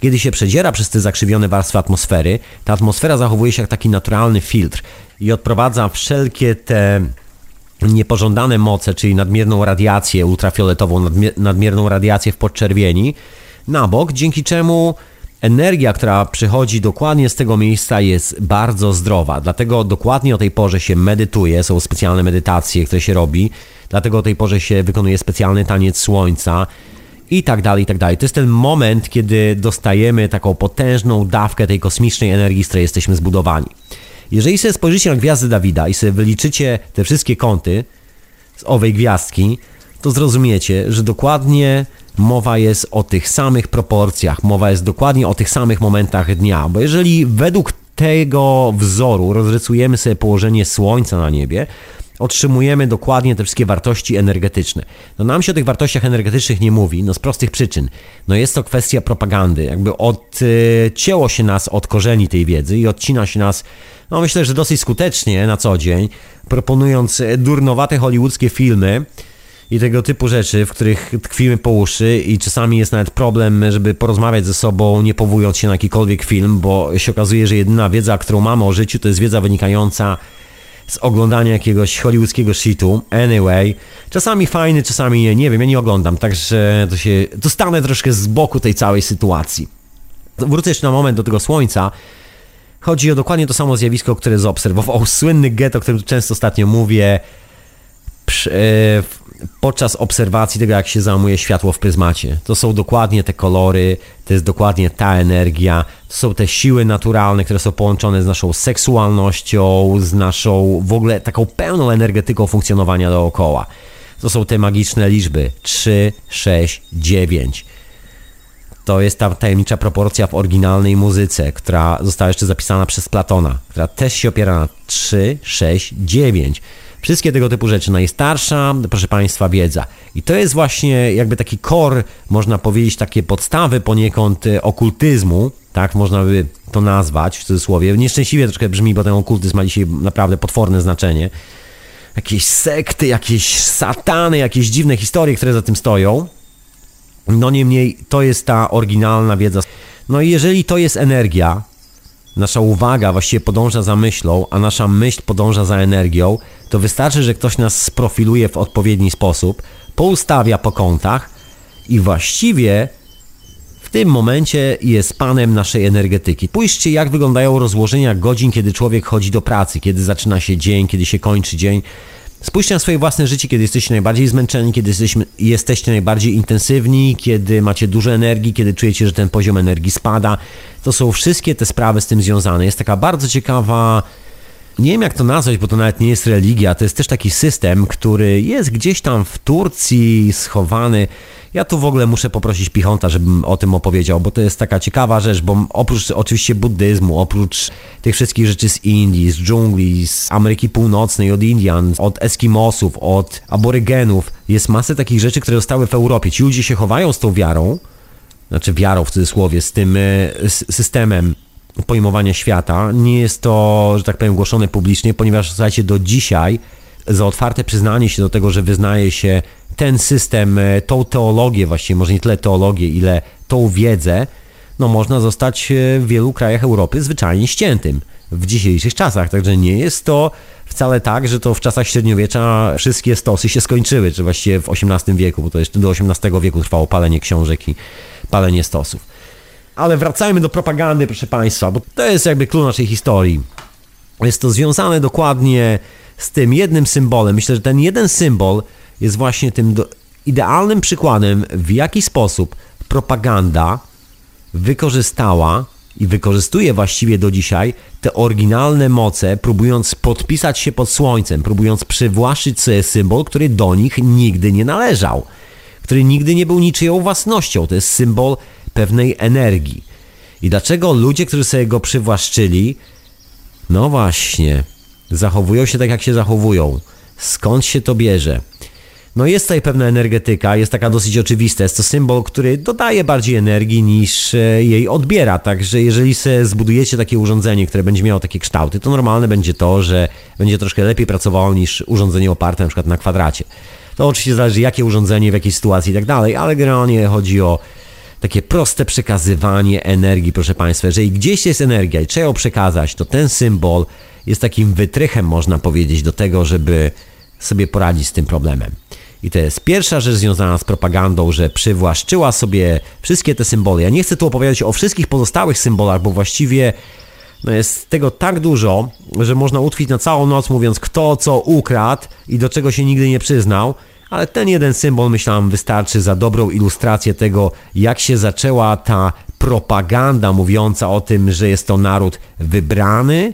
Kiedy się przedziera przez te zakrzywione warstwy atmosfery, ta atmosfera zachowuje się jak taki naturalny filtr i odprowadza wszelkie te niepożądane moce, czyli nadmierną radiację ultrafioletową, nadmierną radiację w podczerwieni, na bok, dzięki czemu energia, która przychodzi dokładnie z tego miejsca jest bardzo zdrowa. Dlatego dokładnie o tej porze się medytuje, są specjalne medytacje, które się robi. Dlatego o tej porze się wykonuje specjalny taniec słońca i tak dalej, i tak dalej. To jest ten moment, kiedy dostajemy taką potężną dawkę tej kosmicznej energii, z której jesteśmy zbudowani. Jeżeli sobie spojrzycie na gwiazdę Dawida i sobie wyliczycie te wszystkie kąty z owej gwiazdki, to zrozumiecie, że dokładnie mowa jest o tych samych proporcjach, mowa jest dokładnie o tych samych momentach dnia, bo jeżeli według tego wzoru rozrysujemy sobie położenie słońca na niebie, otrzymujemy dokładnie te wszystkie wartości energetyczne. No nam się o tych wartościach energetycznych nie mówi, no z prostych przyczyn. No jest to kwestia propagandy, jakby odcięło się nas od korzeni tej wiedzy i odcina się nas, no myślę, że dosyć skutecznie na co dzień, proponując durnowate hollywoodzkie filmy i tego typu rzeczy, w których tkwimy po uszy i czasami jest nawet problem, żeby porozmawiać ze sobą, nie powołując się na jakikolwiek film, bo się okazuje, że jedyna wiedza, którą mamy o życiu, to jest wiedza wynikająca z oglądania jakiegoś hollywoodzkiego shitu. Anyway, czasami fajny, czasami nie wiem, ja nie oglądam, także to stanę troszkę z boku tej całej sytuacji. Wrócę jeszcze na moment do tego słońca. Chodzi o dokładnie to samo zjawisko, które zaobserwował słynny Goethe, o którym często ostatnio mówię, podczas obserwacji tego, jak się załamuje światło w pryzmacie. To są dokładnie te kolory, to jest dokładnie ta energia, to są te siły naturalne, które są połączone z naszą seksualnością, z naszą w ogóle taką pełną energetyką funkcjonowania dookoła. To są te magiczne liczby 3, 6, 9. To jest ta tajemnicza proporcja w oryginalnej muzyce, która została jeszcze zapisana przez Platona, która też się opiera na 3, 6, 9. Wszystkie tego typu rzeczy. Najstarsza, proszę Państwa, wiedza. I to jest właśnie jakby taki core, można powiedzieć, takie podstawy poniekąd okultyzmu, tak można by to nazwać w cudzysłowie. Nieszczęśliwie troszkę brzmi, bo ten okultyzm ma dzisiaj naprawdę potworne znaczenie. Jakieś sekty, jakieś satany, jakieś dziwne historie, które za tym stoją. No niemniej to jest ta oryginalna wiedza. No i jeżeli to jest energia, nasza uwaga właściwie podąża za myślą, a nasza myśl podąża za energią, to wystarczy, że ktoś nas sprofiluje w odpowiedni sposób, poustawia po kątach i właściwie w tym momencie jest panem naszej energetyki. Spójrzcie, jak wyglądają rozłożenia godzin, kiedy człowiek chodzi do pracy, kiedy zaczyna się dzień, kiedy się kończy dzień. Spójrzcie na swoje własne życie, kiedy jesteście najbardziej zmęczeni, kiedy jesteście najbardziej intensywni, kiedy macie dużo energii, kiedy czujecie, że ten poziom energii spada. To są wszystkie te sprawy z tym związane. Jest taka bardzo ciekawa, nie wiem jak to nazwać, bo to nawet nie jest religia, to jest też taki system, który jest gdzieś tam w Turcji schowany. Ja tu w ogóle muszę poprosić Pichonta, żebym o tym opowiedział, bo to jest taka ciekawa rzecz, bo oprócz oczywiście buddyzmu, oprócz tych wszystkich rzeczy z Indii, z dżungli, z Ameryki Północnej, od Indian, od Eskimosów, od aborygenów, jest masę takich rzeczy, które zostały w Europie. Ci ludzie się chowają z tą wiarą, znaczy wiarą w cudzysłowie, z tym systemem pojmowania świata. Nie jest to, że tak powiem, głoszone publicznie, ponieważ słuchajcie, do dzisiaj za otwarte przyznanie się do tego, że wyznaje się ten system, tą teologię właściwie, może nie tyle teologię, ile tą wiedzę, no można zostać w wielu krajach Europy zwyczajnie ściętym w dzisiejszych czasach. Także nie jest to wcale tak, że to w czasach średniowiecza wszystkie stosy się skończyły, czy właściwie w XVIII wieku, bo to jeszcze do XVIII wieku trwało palenie książek i palenie stosów. Ale wracajmy do propagandy, proszę Państwa, bo to jest jakby klucz naszej historii. Jest to związane dokładnie z tym jednym symbolem. Myślę, że ten jeden symbol jest właśnie tym idealnym przykładem, w jaki sposób propaganda wykorzystała i wykorzystuje właściwie do dzisiaj te oryginalne moce, próbując podpisać się pod słońcem, próbując przywłaszczyć sobie symbol, który do nich nigdy nie należał, który nigdy nie był niczyją własnością. To jest symbol pewnej energii. I dlaczego ludzie, którzy sobie go przywłaszczyli, no właśnie, zachowują się tak, jak się zachowują? Skąd się to bierze? No jest tutaj pewna energetyka, jest taka dosyć oczywista. Jest to symbol, który dodaje bardziej energii niż jej odbiera. Także jeżeli sobie zbudujecie takie urządzenie, które będzie miało takie kształty, to normalne będzie to, że będzie troszkę lepiej pracowało niż urządzenie oparte na przykład na kwadracie. To oczywiście zależy, jakie urządzenie, w jakiej sytuacji i tak dalej, ale generalnie chodzi o takie proste przekazywanie energii, proszę Państwa. Jeżeli gdzieś jest energia i trzeba ją przekazać, to ten symbol jest takim wytrychem, można powiedzieć, do tego, żeby sobie poradzić z tym problemem. I to jest pierwsza rzecz związana z propagandą, że przywłaszczyła sobie wszystkie te symbole. Ja nie chcę tu opowiadać o wszystkich pozostałych symbolach, bo właściwie no jest tego tak dużo, że można utkwić na całą noc mówiąc kto co ukradł i do czego się nigdy nie przyznał. Ale ten jeden symbol, myślałem, wystarczy za dobrą ilustrację tego, jak się zaczęła ta propaganda mówiąca o tym, że jest to naród wybrany,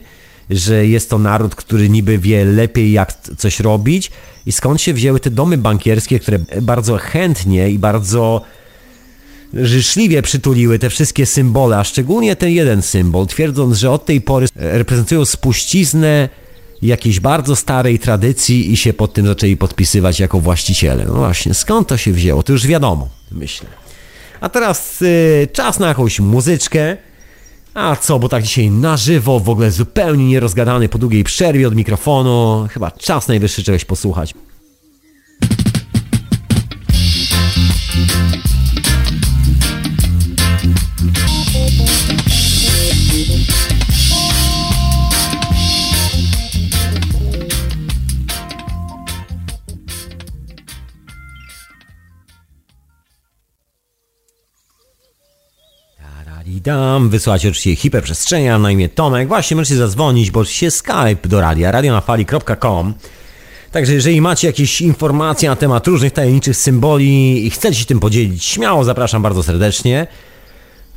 że jest to naród, który niby wie lepiej, jak coś robić. I skąd się wzięły te domy bankierskie, które bardzo chętnie i bardzo życzliwie przytuliły te wszystkie symbole, a szczególnie ten jeden symbol, twierdząc, że od tej pory reprezentują spuściznę jakiejś bardzo starej tradycji i się pod tym zaczęli podpisywać jako właściciele. No właśnie, skąd to się wzięło? To już wiadomo, myślę. A teraz czas na jakąś muzyczkę. A co, bo tak dzisiaj na żywo, w ogóle zupełnie nierozgadany po długiej przerwie od mikrofonu. Chyba czas najwyższy czegoś posłuchać. Dam, wysłać oczywiście hiperprzestrzenia, na imię Tomek. Właśnie możecie zadzwonić, bo się Skype do radia, radionafali.com. Także jeżeli macie jakieś informacje na temat różnych tajemniczych symboli i chcecie się tym podzielić, śmiało zapraszam bardzo serdecznie.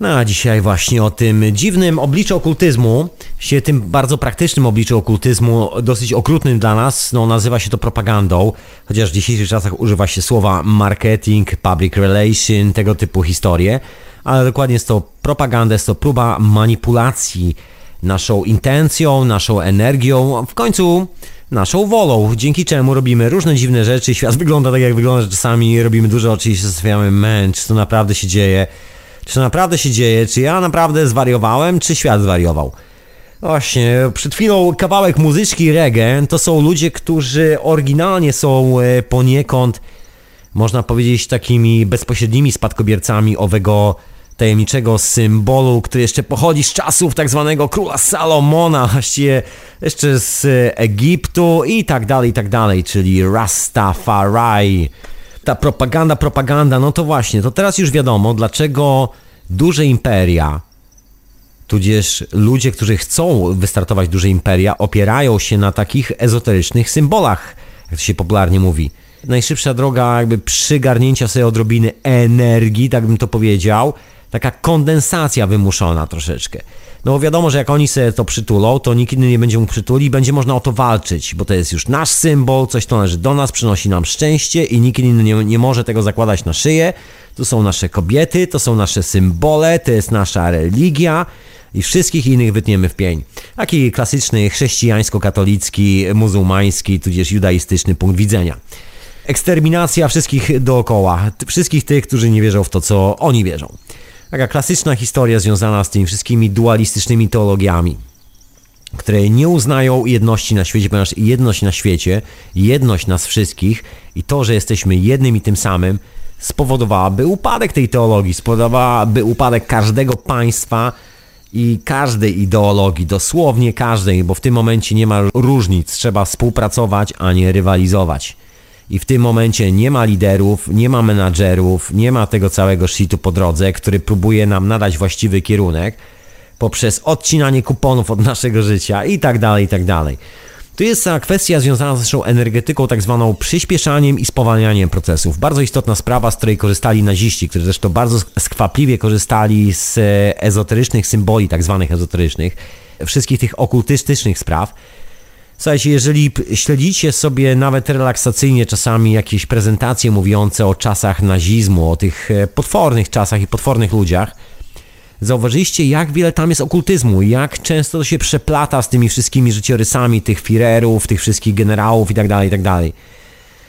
No a dzisiaj właśnie o tym dziwnym obliczu okultyzmu, się tym bardzo praktycznym obliczu okultyzmu, dosyć okrutnym dla nas, no nazywa się to propagandą, chociaż w dzisiejszych czasach używa się słowa marketing, public relation, tego typu historie. Ale dokładnie jest to propaganda, jest to próba manipulacji naszą intencją, naszą energią, w końcu naszą wolą, dzięki czemu robimy różne dziwne rzeczy, świat wygląda tak jak wygląda, czasami robimy dużo, oczywiście się zastanawiamy, czy to naprawdę się dzieje, czy ja naprawdę zwariowałem, czy świat zwariował. Właśnie, przed chwilą kawałek muzyczki reggae, to są ludzie, którzy oryginalnie są poniekąd, można powiedzieć, takimi bezpośrednimi spadkobiercami owego tajemniczego symbolu, który jeszcze pochodzi z czasów tak zwanego króla Salomona, właściwie jeszcze z Egiptu i tak dalej, czyli Rastafari. Ta propaganda, no to właśnie, to teraz już wiadomo, dlaczego duże imperia, tudzież ludzie, którzy chcą wystartować duże imperia, opierają się na takich ezoterycznych symbolach, jak to się popularnie mówi. Najszybsza droga jakby przygarnięcia sobie odrobiny energii, tak bym to powiedział, taka kondensacja wymuszona troszeczkę. No bo wiadomo, że jak oni sobie to przytulą, to nikt inny nie będzie mógł przytulić, będzie można o to walczyć, bo to jest już nasz symbol, coś to należy do nas, przynosi nam szczęście i nikt inny nie może tego zakładać na szyję. To są nasze kobiety, to są nasze symbole, to jest nasza religia i wszystkich innych wytniemy w pień. Taki klasyczny chrześcijańsko-katolicki, muzułmański, tudzież judaistyczny punkt widzenia. Eksterminacja wszystkich dookoła, wszystkich tych, którzy nie wierzą w to, co oni wierzą. Taka klasyczna historia związana z tymi wszystkimi dualistycznymi teologiami, które nie uznają jedności na świecie, ponieważ jedność na świecie, jedność nas wszystkich i to, że jesteśmy jednym i tym samym, spowodowałaby upadek tej teologii, spowodowałaby upadek każdego państwa i każdej ideologii, dosłownie każdej, bo w tym momencie nie ma różnic, trzeba współpracować, a nie rywalizować. I w tym momencie nie ma liderów, nie ma menadżerów, nie ma tego całego shitu po drodze, który próbuje nam nadać właściwy kierunek poprzez odcinanie kuponów od naszego życia i tak dalej, i tak dalej. Tu jest ta kwestia związana z naszą energetyką, tak zwaną przyspieszaniem i spowalnianiem procesów. Bardzo istotna sprawa, z której korzystali naziści, którzy zresztą bardzo skwapliwie korzystali z ezoterycznych symboli, tak zwanych ezoterycznych, wszystkich tych okultystycznych spraw. Słuchajcie, jeżeli śledzicie sobie nawet relaksacyjnie czasami jakieś prezentacje mówiące o czasach nazizmu, o tych potwornych czasach i potwornych ludziach, zauważyliście, jak wiele tam jest okultyzmu, jak często to się przeplata z tymi wszystkimi życiorysami tych firerów, tych wszystkich generałów itd., itd.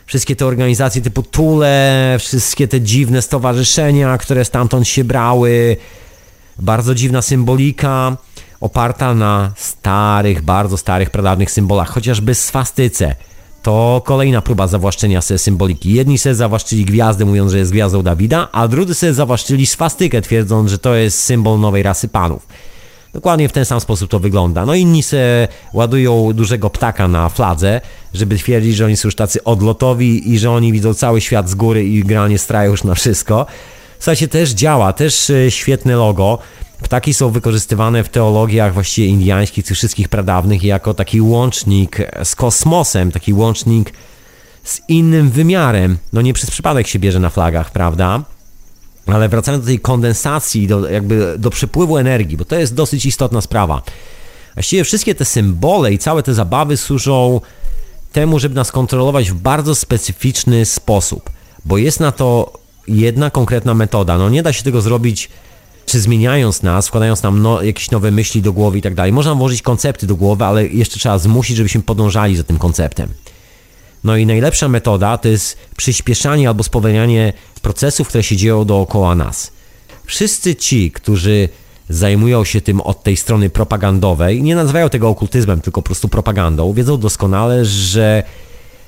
Wszystkie te organizacje typu Tule, wszystkie te dziwne stowarzyszenia, które stamtąd się brały, bardzo dziwna symbolika, oparta na starych, bardzo starych, pradawnych symbolach, chociażby swastyce. To kolejna próba zawłaszczenia sobie symboliki. Jedni sobie zawłaszczyli gwiazdę, mówiąc, że jest gwiazdą Dawida, a drudzy sobie zawłaszczyli swastykę, twierdząc, że to jest symbol nowej rasy panów. Dokładnie w ten sam sposób to wygląda. No inni se ładują dużego ptaka na fladze, żeby twierdzić, że oni są już tacy odlotowi i że oni widzą cały świat z góry i generalnie strają już na wszystko. Słuchajcie, też działa, też świetne logo. Ptaki są wykorzystywane w teologiach właściwie indiańskich, tych wszystkich pradawnych jako taki łącznik z kosmosem, taki łącznik z innym wymiarem. No nie przez przypadek się bierze na flagach, prawda? Ale wracając do tej kondensacji, do przepływu energii, bo to jest dosyć istotna sprawa. Właściwie wszystkie te symbole i całe te zabawy służą temu, żeby nas kontrolować w bardzo specyficzny sposób, bo jest na to jedna konkretna metoda. No nie da się tego zrobić czy zmieniając nas, wkładając nam jakieś nowe myśli do głowy i tak dalej. Można włożyć koncepty do głowy, ale jeszcze trzeba zmusić, żebyśmy podążali za tym konceptem. No i najlepsza metoda to jest przyspieszanie albo spowalnianie procesów, które się dzieją dookoła nas. Wszyscy ci, którzy zajmują się tym od tej strony propagandowej, nie nazywają tego okultyzmem, tylko po prostu propagandą, wiedzą doskonale, że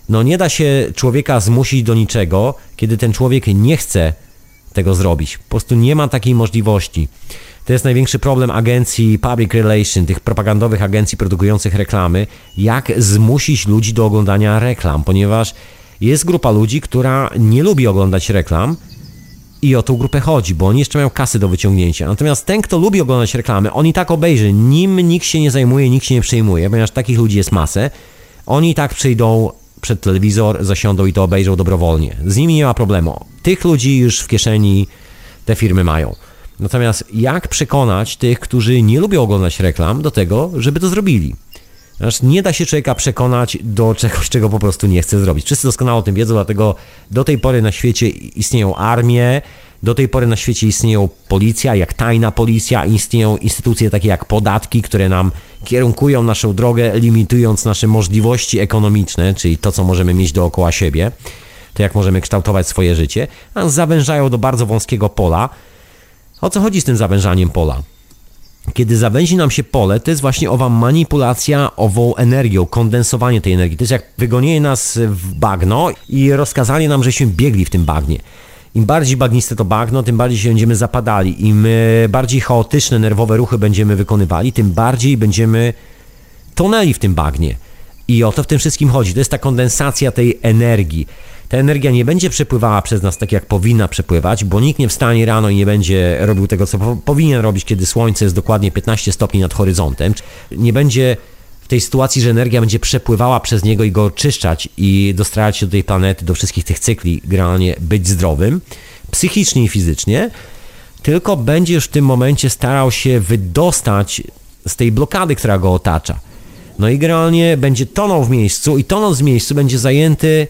no nie da się człowieka zmusić do niczego, kiedy ten człowiek nie chce tego zrobić. Po prostu nie ma takiej możliwości. To jest największy problem agencji public relation, tych propagandowych agencji produkujących reklamy, jak zmusić ludzi do oglądania reklam, ponieważ jest grupa ludzi, która nie lubi oglądać reklam i o tą grupę chodzi, bo oni jeszcze mają kasy do wyciągnięcia. Natomiast ten, kto lubi oglądać reklamy, on i tak obejrzy, nim nikt się nie zajmuje, nikt się nie przejmuje, ponieważ takich ludzi jest masę, oni i tak przyjdą przed telewizor, zasiądą i to obejrzą dobrowolnie. Z nimi nie ma problemu. Tych ludzi już w kieszeni te firmy mają. Natomiast jak przekonać tych, którzy nie lubią oglądać reklam, do tego, żeby to zrobili? Znaczy, nie da się człowieka przekonać do czegoś, czego po prostu nie chce zrobić. Wszyscy doskonale o tym wiedzą, dlatego do tej pory na świecie istnieją armie, do tej pory na świecie istnieją policja, jak tajna policja, istnieją instytucje takie jak podatki, które nam kierunkują naszą drogę, limitując nasze możliwości ekonomiczne, czyli to, co możemy mieć dookoła siebie, to jak możemy kształtować swoje życie, a zawężają do bardzo wąskiego pola. O co chodzi z tym zawężaniem pola? Kiedy zawęzi nam się pole, to jest właśnie owa manipulacja, ową energią, kondensowanie tej energii. To jest jak wygonienie nas w bagno i rozkazanie nam, żeśmy biegli w tym bagnie. Im bardziej bagniste to bagno, tym bardziej się będziemy zapadali. Im bardziej chaotyczne, nerwowe ruchy będziemy wykonywali, tym bardziej będziemy tonęli w tym bagnie. I o to w tym wszystkim chodzi. To jest ta kondensacja tej energii. Ta energia nie będzie przepływała przez nas tak, jak powinna przepływać, bo nikt nie wstanie rano i nie będzie robił tego, co powinien robić, kiedy słońce jest dokładnie 15 stopni nad horyzontem. Nie będzie w tej sytuacji, że energia będzie przepływała przez niego i go oczyszczać i dostrajać się do tej planety, do wszystkich tych cykli, generalnie być zdrowym, psychicznie i fizycznie, tylko będzie już w tym momencie starał się wydostać z tej blokady, która go otacza. No i generalnie będzie tonął w miejscu i tonąc w miejscu będzie zajęty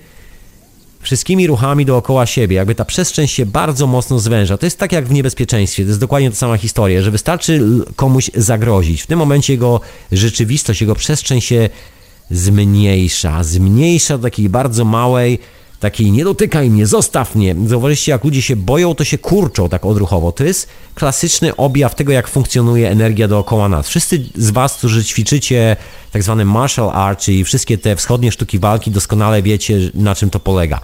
wszystkimi ruchami dookoła siebie, jakby ta przestrzeń się bardzo mocno zwęża. To jest tak jak w niebezpieczeństwie, to jest dokładnie ta sama historia, że wystarczy komuś zagrozić. W tym momencie jego rzeczywistość, jego przestrzeń się zmniejsza do takiej bardzo małej, takiej nie dotykaj mnie, zostaw mnie. Zauważyliście, jak ludzie się boją, to się kurczą tak odruchowo. To jest klasyczny objaw tego, jak funkcjonuje energia dookoła nas. Wszyscy z was, którzy ćwiczycie tak zwane martial art, czyli wszystkie te wschodnie sztuki walki, doskonale wiecie, na czym to polega.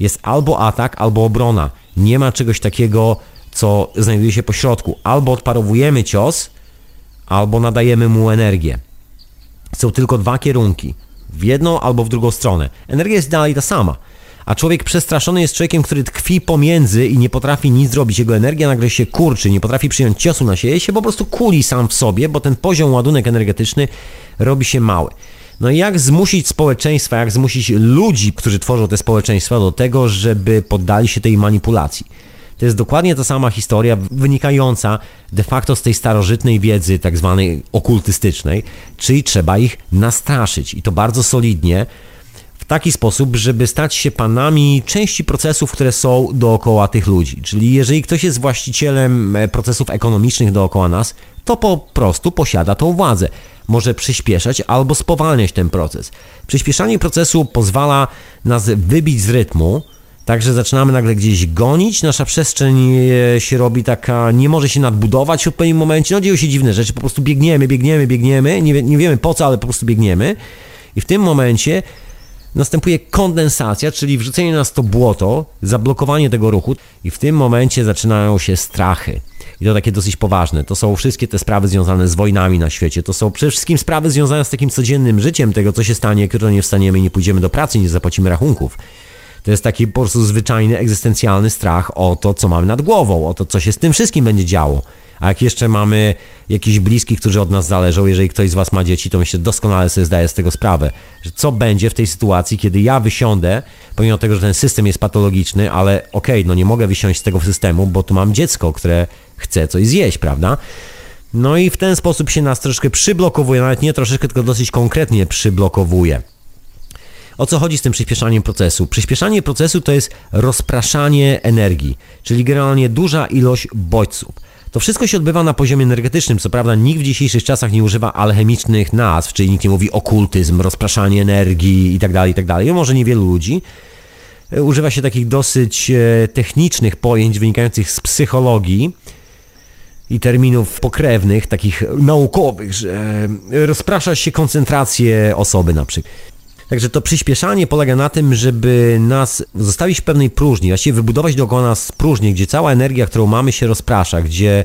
Jest albo atak, albo obrona. Nie ma czegoś takiego, co znajduje się po środku. Albo odparowujemy cios, albo nadajemy mu energię. Są tylko dwa kierunki. W jedną albo w drugą stronę. Energia jest dalej ta sama. A człowiek przestraszony jest człowiekiem, który tkwi pomiędzy i nie potrafi nic zrobić. Jego energia nagle się kurczy, nie potrafi przyjąć ciosu na siebie, się po prostu kuli sam w sobie, bo ten poziom, ładunek energetyczny robi się mały. No i jak zmusić społeczeństwa, jak zmusić ludzi, którzy tworzą te społeczeństwa do tego, żeby poddali się tej manipulacji? To jest dokładnie ta sama historia wynikająca de facto z tej starożytnej wiedzy tak zwanej okultystycznej, czyli trzeba ich nastraszyć i to bardzo solidnie, w taki sposób, żeby stać się panami części procesów, które są dookoła tych ludzi. Czyli jeżeli ktoś jest właścicielem procesów ekonomicznych dookoła nas, to po prostu posiada tą władzę. Może przyspieszać albo spowalniać ten proces. Przyspieszanie procesu pozwala nas wybić z rytmu, także zaczynamy nagle gdzieś gonić, nasza przestrzeń się robi taka, nie może się nadbudować w pewnym momencie, no dzieją się dziwne rzeczy, po prostu biegniemy, nie wiemy po co, ale po prostu biegniemy i w tym momencie następuje kondensacja, czyli wrzucenie nas w to błoto, zablokowanie tego ruchu i w tym momencie zaczynają się strachy. I to takie dosyć poważne. To są wszystkie te sprawy związane z wojnami na świecie. To są przede wszystkim sprawy związane z takim codziennym życiem tego, co się stanie, kiedy nie wstaniemy i nie pójdziemy do pracy, nie zapłacimy rachunków. To jest taki po prostu zwyczajny, egzystencjalny strach o to, co mamy nad głową, o to, co się z tym wszystkim będzie działo. A jak jeszcze mamy jakichś bliskich, którzy od nas zależą, jeżeli ktoś z was ma dzieci, to myślę, doskonale sobie zdaje z tego sprawę, że co będzie w tej sytuacji, kiedy ja wysiądę, pomimo tego, że ten system jest patologiczny, ale okej, no nie mogę wysiąść z tego systemu, bo tu mam dziecko, które chce coś zjeść, prawda? No i w ten sposób się nas troszeczkę przyblokowuje, nawet nie troszeczkę, tylko dosyć konkretnie przyblokowuje. O co chodzi z tym przyspieszaniem procesu? Przyspieszanie procesu to jest rozpraszanie energii, czyli generalnie duża ilość bodźców. To wszystko się odbywa na poziomie energetycznym. Co prawda nikt w dzisiejszych czasach nie używa alchemicznych nazw, czyli nikt nie mówi okultyzm, rozpraszanie energii itd., itd. Może niewielu ludzi. Używa się takich dosyć technicznych pojęć wynikających z psychologii i terminów pokrewnych, takich naukowych, że rozprasza się koncentrację osoby na przykład. Także to przyspieszanie polega na tym, żeby nas zostawić w pewnej próżni, właściwie wybudować dookoła nas próżnię, gdzie cała energia, którą mamy, się rozprasza, gdzie,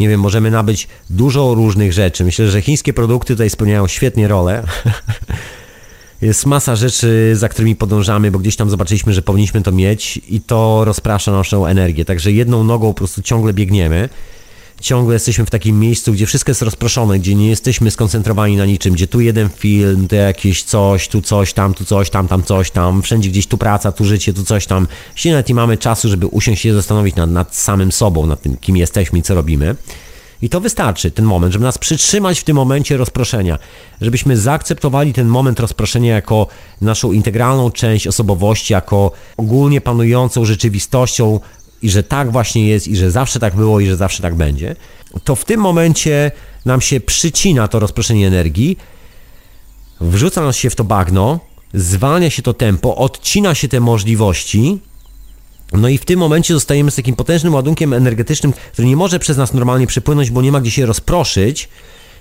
nie wiem, możemy nabyć dużo różnych rzeczy. Myślę, że chińskie produkty tutaj spełniają świetnie rolę. Jest masa rzeczy, za którymi podążamy, bo gdzieś tam zobaczyliśmy, że powinniśmy to mieć i to rozprasza naszą energię. Także jedną nogą po prostu ciągle biegniemy. Ciągle jesteśmy w takim miejscu, gdzie wszystko jest rozproszone, gdzie nie jesteśmy skoncentrowani na niczym, gdzie tu jeden film, tu jakieś coś, tu coś, tam, tu coś, tam, tam coś, tam, wszędzie gdzieś tu praca, tu życie, tu coś, tam. Właściwie nawet nie mamy czasu, żeby usiąść się zastanowić nad samym sobą, nad tym, kim jesteśmy i co robimy. I to wystarczy, ten moment, żeby nas przytrzymać w tym momencie rozproszenia, żebyśmy zaakceptowali ten moment rozproszenia jako naszą integralną część osobowości, jako ogólnie panującą rzeczywistością, i że tak właśnie jest, i że zawsze tak było, i że zawsze tak będzie, to w tym momencie nam się przycina to rozproszenie energii, wrzuca nas się w to bagno, zwalnia się to tempo, odcina się te możliwości, no i w tym momencie zostajemy z takim potężnym ładunkiem energetycznym, który nie może przez nas normalnie przepłynąć, bo nie ma gdzie się rozproszyć.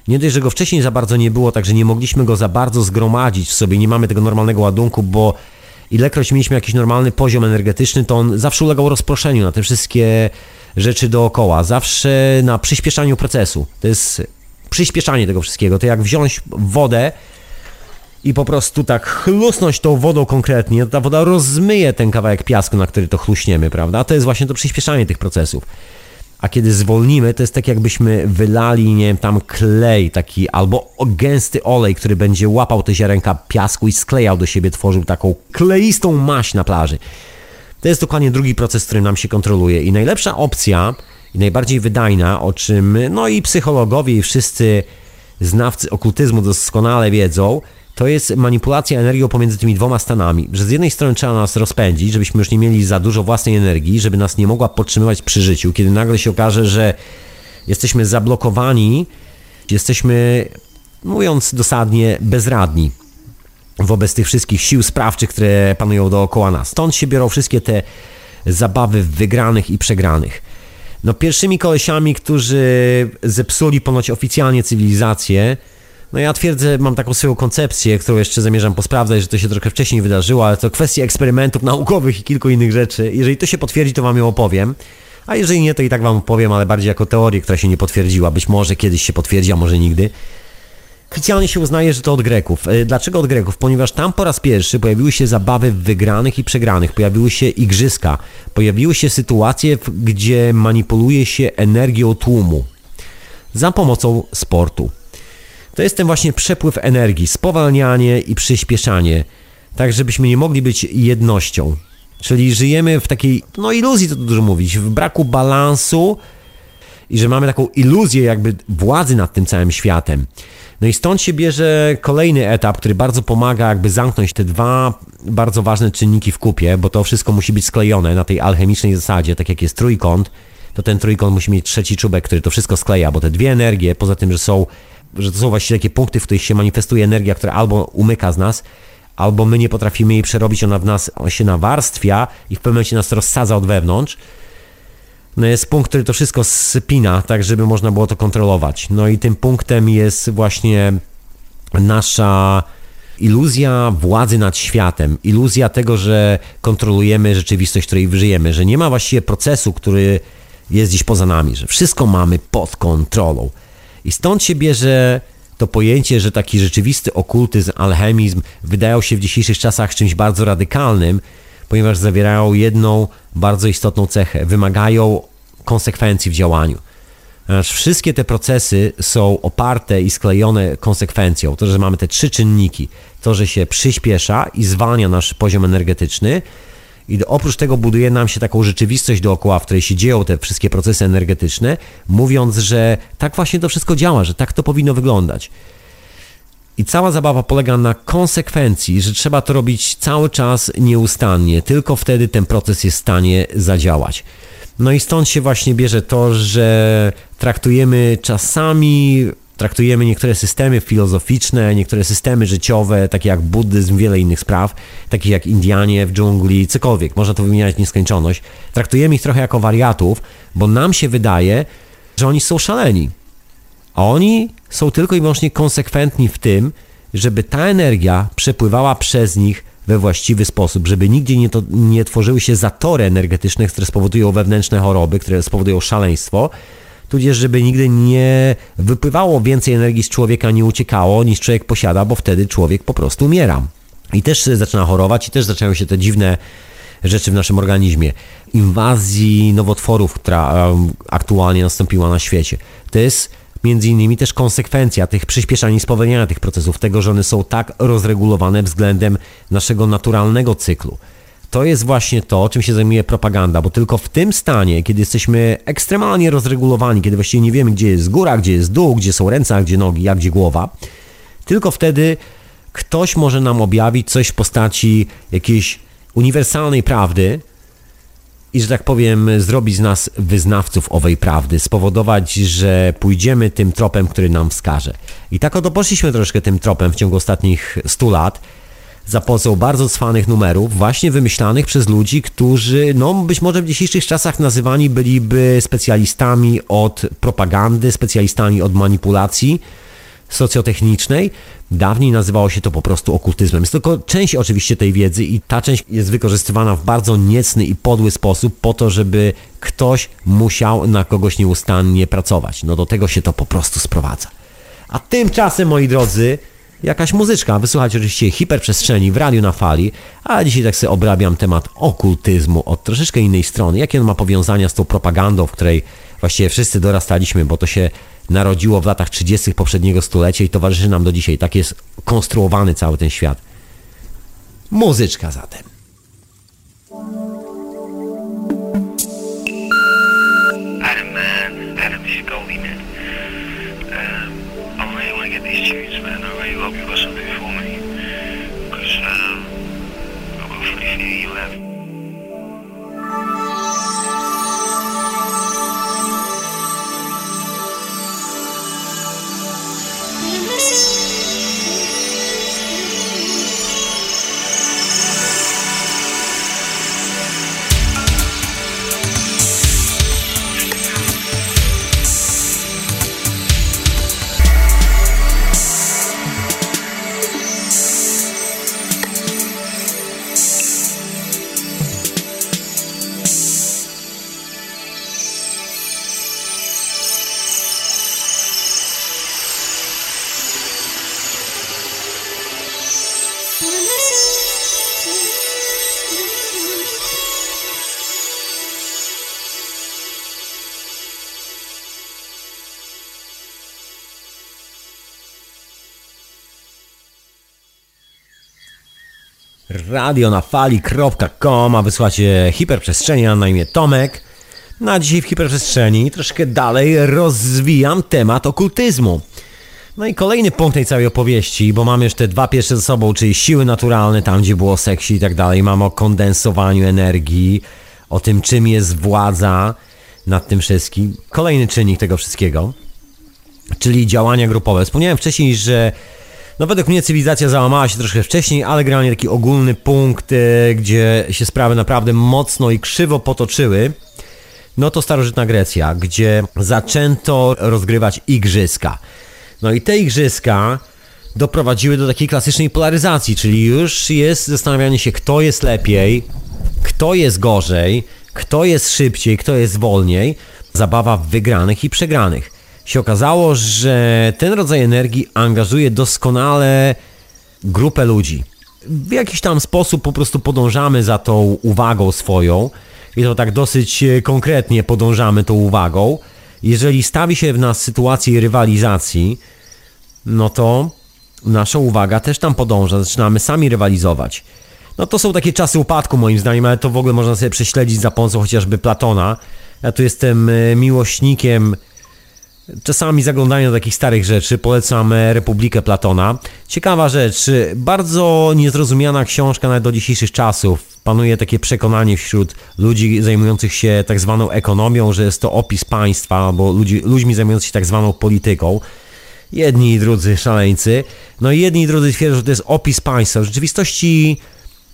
Nie dość, że go wcześniej za bardzo nie było, także nie mogliśmy go za bardzo zgromadzić w sobie, nie mamy tego normalnego ładunku, bo ilekroć mieliśmy jakiś normalny poziom energetyczny, to on zawsze ulegał rozproszeniu na te wszystkie rzeczy dookoła, zawsze na przyspieszaniu procesu. To jest przyspieszanie tego wszystkiego. To jak wziąć wodę i po prostu tak chlusnąć tą wodą konkretnie, ta woda rozmyje ten kawałek piasku, na który to chluśniemy, prawda? To jest właśnie to przyspieszanie tych procesów. A kiedy zwolnimy, to jest tak jakbyśmy wylali, nie wiem, tam klej taki albo gęsty olej, który będzie łapał te ziarenka piasku i sklejał do siebie, tworzył taką kleistą maść na plaży. To jest dokładnie drugi proces, który nam się kontroluje. I najlepsza opcja i najbardziej wydajna, o czym no i psychologowie i wszyscy znawcy okultyzmu doskonale wiedzą, to jest manipulacja energią pomiędzy tymi dwoma stanami, że z jednej strony trzeba nas rozpędzić, żebyśmy już nie mieli za dużo własnej energii, żeby nas nie mogła podtrzymywać przy życiu, kiedy nagle się okaże, że jesteśmy zablokowani, jesteśmy, mówiąc dosadnie, bezradni wobec tych wszystkich sił sprawczych, które panują dookoła nas. Stąd się biorą wszystkie te zabawy wygranych i przegranych. No pierwszymi kolesiami, którzy zepsuli ponoć oficjalnie cywilizację, no ja twierdzę, mam taką swoją koncepcję, którą jeszcze zamierzam posprawdzać, że to się trochę wcześniej wydarzyło, ale to kwestia eksperymentów naukowych i kilku innych rzeczy. Jeżeli to się potwierdzi, to wam ją opowiem, a jeżeli nie, to i tak wam opowiem, ale bardziej jako teorię, która się nie potwierdziła. Być może kiedyś się potwierdzi, a może nigdy. Oficjalnie się uznaje, że to od Greków. Dlaczego od Greków? Ponieważ tam po raz pierwszy pojawiły się zabawy wygranych i przegranych, pojawiły się igrzyska, pojawiły się sytuacje, gdzie manipuluje się energią tłumu za pomocą sportu. To jest ten właśnie przepływ energii, spowalnianie i przyspieszanie, tak żebyśmy nie mogli być jednością. Czyli żyjemy w takiej, no iluzji, to dużo mówić, w braku balansu i że mamy taką iluzję jakby władzy nad tym całym światem. No i stąd się bierze kolejny etap, który bardzo pomaga jakby zamknąć te dwa bardzo ważne czynniki w kupie, bo to wszystko musi być sklejone na tej alchemicznej zasadzie, tak jak jest trójkąt, to ten trójkąt musi mieć trzeci czubek, który to wszystko skleja, bo te dwie energie, poza tym, że to są właściwie takie punkty, w których się manifestuje energia, która albo umyka z nas, albo my nie potrafimy jej przerobić, ona w nas się nawarstwia i w pewnym momencie nas rozsadza od wewnątrz. No jest punkt, który to wszystko spina, tak żeby można było to kontrolować. No i tym punktem jest właśnie nasza iluzja władzy nad światem, iluzja tego, że kontrolujemy rzeczywistość, w której żyjemy, że nie ma właściwie procesu, który jest dziś poza nami, że wszystko mamy pod kontrolą. I stąd się bierze to pojęcie, że taki rzeczywisty okultyzm, alchemizm wydają się w dzisiejszych czasach czymś bardzo radykalnym, ponieważ zawierają jedną bardzo istotną cechę. Wymagają konsekwencji w działaniu. Ponieważ wszystkie te procesy są oparte i sklejone konsekwencją. To, że mamy te trzy czynniki. To, że się przyspiesza i zwalnia nasz poziom energetyczny. I oprócz tego buduje nam się taką rzeczywistość dookoła, w której się dzieją te wszystkie procesy energetyczne, mówiąc, że tak właśnie to wszystko działa, że tak to powinno wyglądać. I cała zabawa polega na konsekwencji, że trzeba to robić cały czas nieustannie, tylko wtedy ten proces jest w stanie zadziałać. No i stąd się właśnie bierze to, że traktujemy czasami, traktujemy niektóre systemy filozoficzne, niektóre systemy życiowe, takie jak buddyzm, wiele innych spraw, takich jak Indianie w dżungli, cokolwiek, można to wymieniać w nieskończoność. Traktujemy ich trochę jako wariatów, bo nam się wydaje, że oni są szaleni. A oni są tylko i wyłącznie konsekwentni w tym, żeby ta energia przepływała przez nich we właściwy sposób, żeby nigdzie nie tworzyły się zatory energetyczne, które spowodują wewnętrzne choroby, które spowodują szaleństwo, tudzież żeby nigdy nie wypływało więcej energii z człowieka, nie uciekało niż człowiek posiada, bo wtedy człowiek po prostu umiera. I też zaczyna chorować i też zaczynają się te dziwne rzeczy w naszym organizmie. Inwazji nowotworów, która aktualnie nastąpiła na świecie. To jest między innymi też konsekwencja tych przyspieszania i spowolniania tych procesów, tego, że one są tak rozregulowane względem naszego naturalnego cyklu. To jest właśnie to, czym się zajmuje propaganda, bo tylko w tym stanie, kiedy jesteśmy ekstremalnie rozregulowani, kiedy właściwie nie wiemy, gdzie jest góra, gdzie jest dół, gdzie są ręce, a gdzie nogi, a gdzie głowa, tylko wtedy ktoś może nam objawić coś w postaci jakiejś uniwersalnej prawdy i, że tak powiem, zrobić z nas wyznawców owej prawdy, spowodować, że pójdziemy tym tropem, który nam wskaże. I tak oto poszliśmy troszkę tym tropem w ciągu ostatnich 100 lat, za pomocą bardzo cwanych numerów, właśnie wymyślanych przez ludzi, którzy, no być może w dzisiejszych czasach nazywani byliby specjalistami od propagandy, specjalistami od manipulacji socjotechnicznej. Dawniej nazywało się to po prostu okultyzmem. Jest tylko część oczywiście tej wiedzy i ta część jest wykorzystywana w bardzo niecny i podły sposób po to, żeby ktoś musiał na kogoś nieustannie pracować. No do tego się to po prostu sprowadza. A tymczasem, moi drodzy, jakaś muzyczka, wysłuchać oczywiście Hiperprzestrzeni w Radiu na Fali, a dzisiaj tak sobie obrabiam temat okultyzmu od troszeczkę innej strony. Jakie on ma powiązania z tą propagandą, w której właściwie wszyscy dorastaliśmy, bo to się narodziło w latach 30. poprzedniego stulecia i towarzyszy nam do dzisiaj. Tak jest konstruowany cały ten świat. Muzyczka zatem. Radio na fali.com, a wysłuchacie Hiperprzestrzeni, na imię Tomek. Na dzisiaj w Hiperprzestrzeni troszkę dalej rozwijam temat okultyzmu. No i kolejny punkt tej całej opowieści, bo mamy już te dwa pierwsze ze sobą, czyli siły naturalne, tam gdzie było seksi i tak dalej. Mamy o kondensowaniu energii, o tym czym jest władza nad tym wszystkim. Kolejny czynnik tego wszystkiego, czyli działania grupowe. Wspomniałem wcześniej, że no według mnie cywilizacja załamała się troszkę wcześniej, ale generalnie taki ogólny punkt, gdzie się sprawy naprawdę mocno i krzywo potoczyły, no to starożytna Grecja, gdzie zaczęto rozgrywać igrzyska. No i te igrzyska doprowadziły do takiej klasycznej polaryzacji, czyli już jest zastanawianie się, kto jest lepiej, kto jest gorzej, kto jest szybciej, kto jest wolniej. Zabawa wygranych i przegranych. Się okazało, że ten rodzaj energii angażuje doskonale grupę ludzi. W jakiś tam sposób po prostu podążamy za tą uwagą swoją i to tak dosyć konkretnie podążamy tą uwagą. Jeżeli stawi się w nas sytuację rywalizacji, no to nasza uwaga też tam podąża, zaczynamy sami rywalizować. No to są takie czasy upadku moim zdaniem, ale to w ogóle można sobie prześledzić za pomocą chociażby Platona. Ja tu jestem miłośnikiem Czasami zaglądanie do takich starych rzeczy, polecam Republikę Platona. Ciekawa rzecz, bardzo niezrozumiana książka nawet do dzisiejszych czasów. Panuje takie przekonanie wśród ludzi zajmujących się tak zwaną ekonomią, że jest to opis państwa, albo ludźmi zajmujących się tak zwaną polityką. Jedni i drudzy szaleńcy. No i jedni i drudzy twierdzą, że to jest opis państwa. W rzeczywistości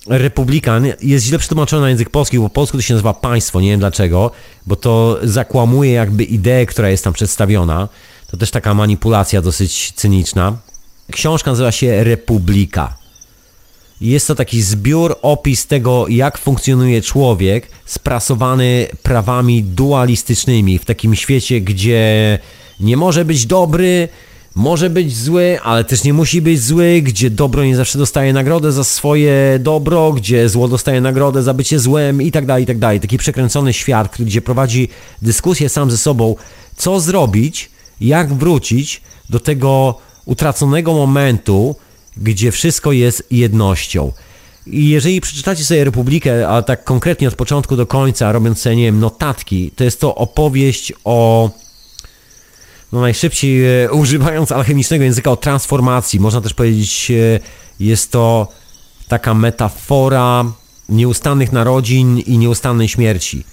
Republika jest źle przetłumaczona na język polski, bo po polsku to się nazywa państwo, nie wiem dlaczego, bo to zakłamuje jakby ideę, która jest tam przedstawiona. To też taka manipulacja dosyć cyniczna. Książka nazywa się Republika. Jest to taki zbiór, opis tego, jak funkcjonuje człowiek sprasowany prawami dualistycznymi w takim świecie, gdzie nie może być dobry, może być zły, ale też nie musi być zły, gdzie dobro nie zawsze dostaje nagrodę za swoje dobro, gdzie zło dostaje nagrodę za bycie złem i tak dalej, i tak dalej. Taki przekręcony świat, gdzie prowadzi dyskusję sam ze sobą, co zrobić, jak wrócić do tego utraconego momentu, gdzie wszystko jest jednością. I jeżeli przeczytacie sobie Republikę, a tak konkretnie od początku do końca, robiąc sobie, nie wiem, notatki, to jest to opowieść o... No najszybciej używając alchemicznego języka, o transformacji. Można też powiedzieć, jest to taka metafora nieustannych narodzin i nieustannej śmierci,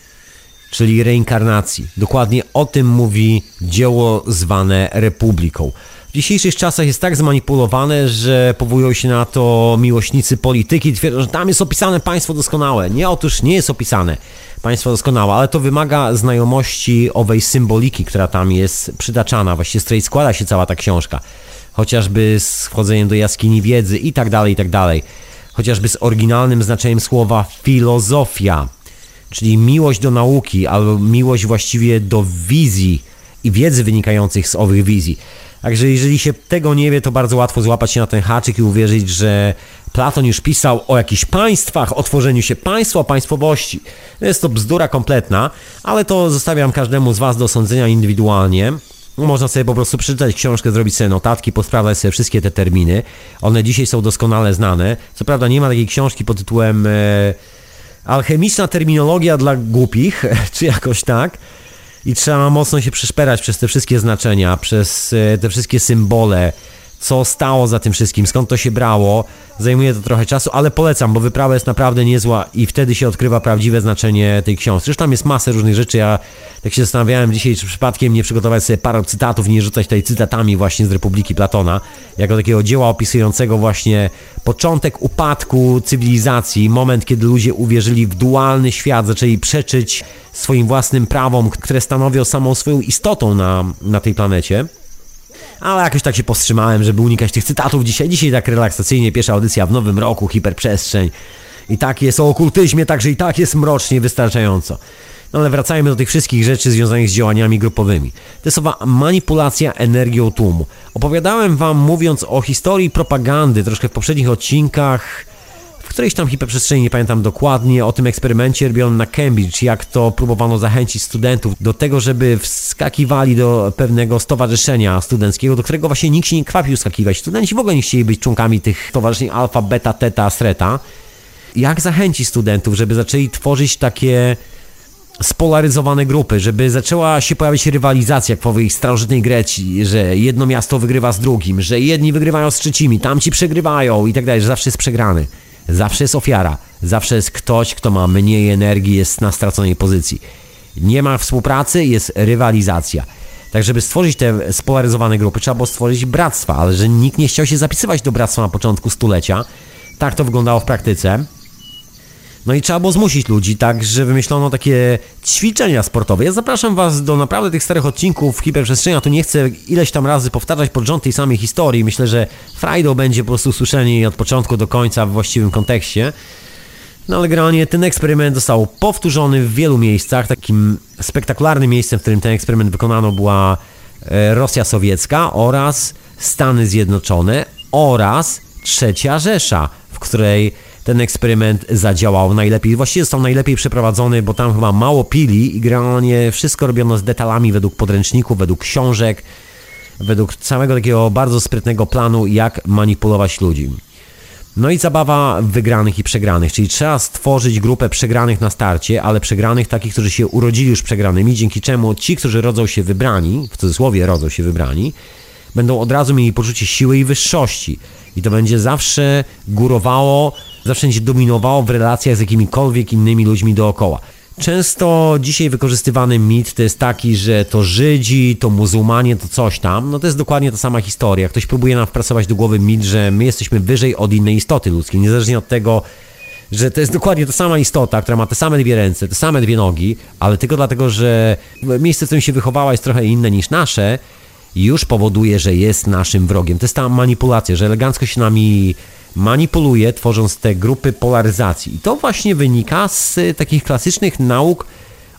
czyli reinkarnacji. Dokładnie o tym mówi dzieło zwane Republiką. W dzisiejszych czasach jest tak zmanipulowane, że powołują się na to miłośnicy polityki, twierdzą, że tam jest opisane państwo doskonałe. Nie, otóż nie jest opisane państwo doskonałe, ale to wymaga znajomości owej symboliki, która tam jest przytaczana, właściwie z której składa się cała ta książka. Chociażby z wchodzeniem do jaskini wiedzy i tak dalej, i tak dalej. Chociażby z oryginalnym znaczeniem słowa filozofia, czyli miłość do nauki, albo miłość właściwie do wizji i wiedzy wynikających z owych wizji. Także jeżeli się tego nie wie, to bardzo łatwo złapać się na ten haczyk i uwierzyć, że Platon już pisał o jakichś państwach, o tworzeniu się państwa, o państwowości. Jest to bzdura kompletna, ale to zostawiam każdemu z was do sądzenia indywidualnie. Można sobie po prostu przeczytać książkę, zrobić sobie notatki, posprawdzać sobie wszystkie te terminy. One dzisiaj są doskonale znane. Co prawda nie ma takiej książki pod tytułem Alchemiczna terminologia dla głupich, czy jakoś tak. I trzeba mocno się przeszperać przez te wszystkie znaczenia, przez te wszystkie symbole, co stało za tym wszystkim, skąd to się brało. Zajmuje to trochę czasu, ale polecam, bo wyprawa jest naprawdę niezła i wtedy się odkrywa prawdziwe znaczenie tej książki. Zresztą tam jest masę różnych rzeczy, ja tak się zastanawiałem dzisiaj, czy przypadkiem nie przygotować sobie paru cytatów, nie rzucać tutaj cytatami właśnie z Republiki Platona, jako takiego dzieła opisującego właśnie początek upadku cywilizacji, moment, kiedy ludzie uwierzyli w dualny świat, zaczęli przeczyć swoim własnym prawom, które stanowią samą swoją istotą na tej planecie. Ale jakoś tak się powstrzymałem, żeby unikać tych cytatów dzisiaj. Dzisiaj tak relaksacyjnie, pierwsza audycja w nowym roku, hiperprzestrzeń. I tak jest o okultyzmie, także i tak jest mrocznie, wystarczająco. No ale wracajmy do tych wszystkich rzeczy związanych z działaniami grupowymi. To jest owa manipulacja energią tłumu. Opowiadałem wam, mówiąc o historii propagandy, troszkę w poprzednich odcinkach, w którejś tam hiperprzestrzeni, nie pamiętam dokładnie, o tym eksperymencie robionym na Cambridge, jak to próbowano zachęcić studentów do tego, żeby wskakiwali do pewnego stowarzyszenia studenckiego, do którego właśnie nikt się nie kwapił skakiwać. Studenci w ogóle nie chcieli być członkami tych stowarzyszeń alfa, beta, teta, sreta. Jak zachęcić studentów, żeby zaczęli tworzyć takie spolaryzowane grupy, żeby zaczęła się pojawiać rywalizacja, jak w owej starożytnej Grecji, że jedno miasto wygrywa z drugim, że jedni wygrywają z trzecimi, tamci przegrywają i tak dalej, że zawsze jest przegrany. Zawsze jest ofiara, zawsze jest ktoś, kto ma mniej energii, jest na straconej pozycji. Nie ma współpracy, jest rywalizacja. Tak, żeby stworzyć te spolaryzowane grupy, trzeba było stworzyć bractwa, ale że nikt nie chciał się zapisywać do bractwa na początku stulecia. Tak to wyglądało w praktyce. No i trzeba było zmusić ludzi, tak, że wymyślono takie ćwiczenia sportowe. Ja zapraszam was do naprawdę tych starych odcinków hiperprzestrzenia, tu nie chcę ileś tam razy powtarzać pod rząd tej samej historii. Myślę, że frajdą będzie po prostu słyszenie jej od początku do końca w właściwym kontekście. No ale generalnie ten eksperyment został powtórzony w wielu miejscach. Takim spektakularnym miejscem, w którym ten eksperyment wykonano, była Rosja Sowiecka oraz Stany Zjednoczone oraz Trzecia Rzesza, w której ten eksperyment zadziałał najlepiej. Właściwie został najlepiej przeprowadzony, bo tam chyba mało pili i generalnie wszystko robiono z detalami według podręczników, według książek, według całego takiego bardzo sprytnego planu, jak manipulować ludzi. No i zabawa wygranych i przegranych, czyli trzeba stworzyć grupę przegranych na starcie, ale przegranych takich, którzy się urodzili już przegranymi, dzięki czemu ci, którzy rodzą się wybrani, w cudzysłowie rodzą się wybrani, będą od razu mieli poczucie siły i wyższości. I to będzie zawsze górowało, zawsze będzie dominowało w relacjach z jakimikolwiek innymi ludźmi dookoła. Często dzisiaj wykorzystywany mit to jest taki, że to Żydzi, to muzułmanie, to coś tam. No to jest dokładnie ta sama historia. Ktoś próbuje nam wpracować do głowy mit, że my jesteśmy wyżej od innej istoty ludzkiej. Niezależnie od tego, że to jest dokładnie ta sama istota, która ma te same dwie ręce, te same dwie nogi, ale tylko dlatego, że miejsce, w którym się wychowała, jest trochę inne niż nasze, już powoduje, że jest naszym wrogiem. To jest ta manipulacja, że elegancko się nami manipuluje, tworząc te grupy polaryzacji. I to właśnie wynika z takich klasycznych nauk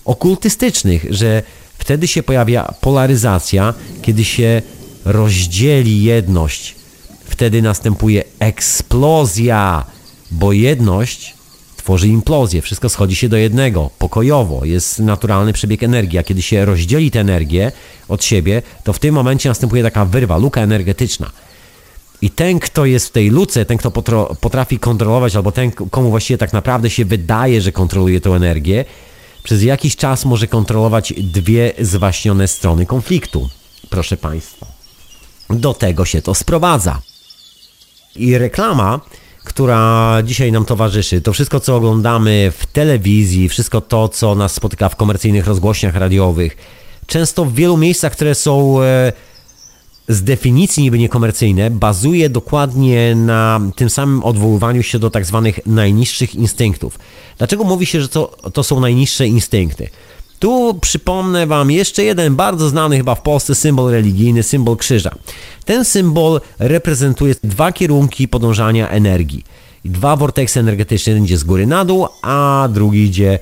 okultystycznych, że wtedy się pojawia polaryzacja, kiedy się rozdzieli jedność. Wtedy następuje eksplozja, bo jedność tworzy implozję. Wszystko schodzi się do jednego, pokojowo. Jest naturalny przebieg energii, a kiedy się rozdzieli tę energię od siebie, to w tym momencie następuje taka wyrwa, luka energetyczna. I ten, kto jest w tej luce, ten, kto potrafi kontrolować, albo ten, komu właściwie tak naprawdę się wydaje, że kontroluje tę energię, przez jakiś czas może kontrolować dwie zwaśnione strony konfliktu. Proszę Państwa. Do tego się to sprowadza. I reklama, która dzisiaj nam towarzyszy, to wszystko, co oglądamy w telewizji, wszystko to, co nas spotyka w komercyjnych rozgłośniach radiowych, często w wielu miejscach, które są z definicji niby niekomercyjne, bazuje dokładnie na tym samym odwoływaniu się do tak zwanych najniższych instynktów. Dlaczego mówi się, że to są najniższe instynkty? Tu przypomnę Wam jeszcze jeden bardzo znany chyba w Polsce symbol religijny, symbol krzyża. Ten symbol reprezentuje dwa kierunki podążania energii. Dwa worteksy energetyczne, jeden idzie z góry na dół, a drugi idzie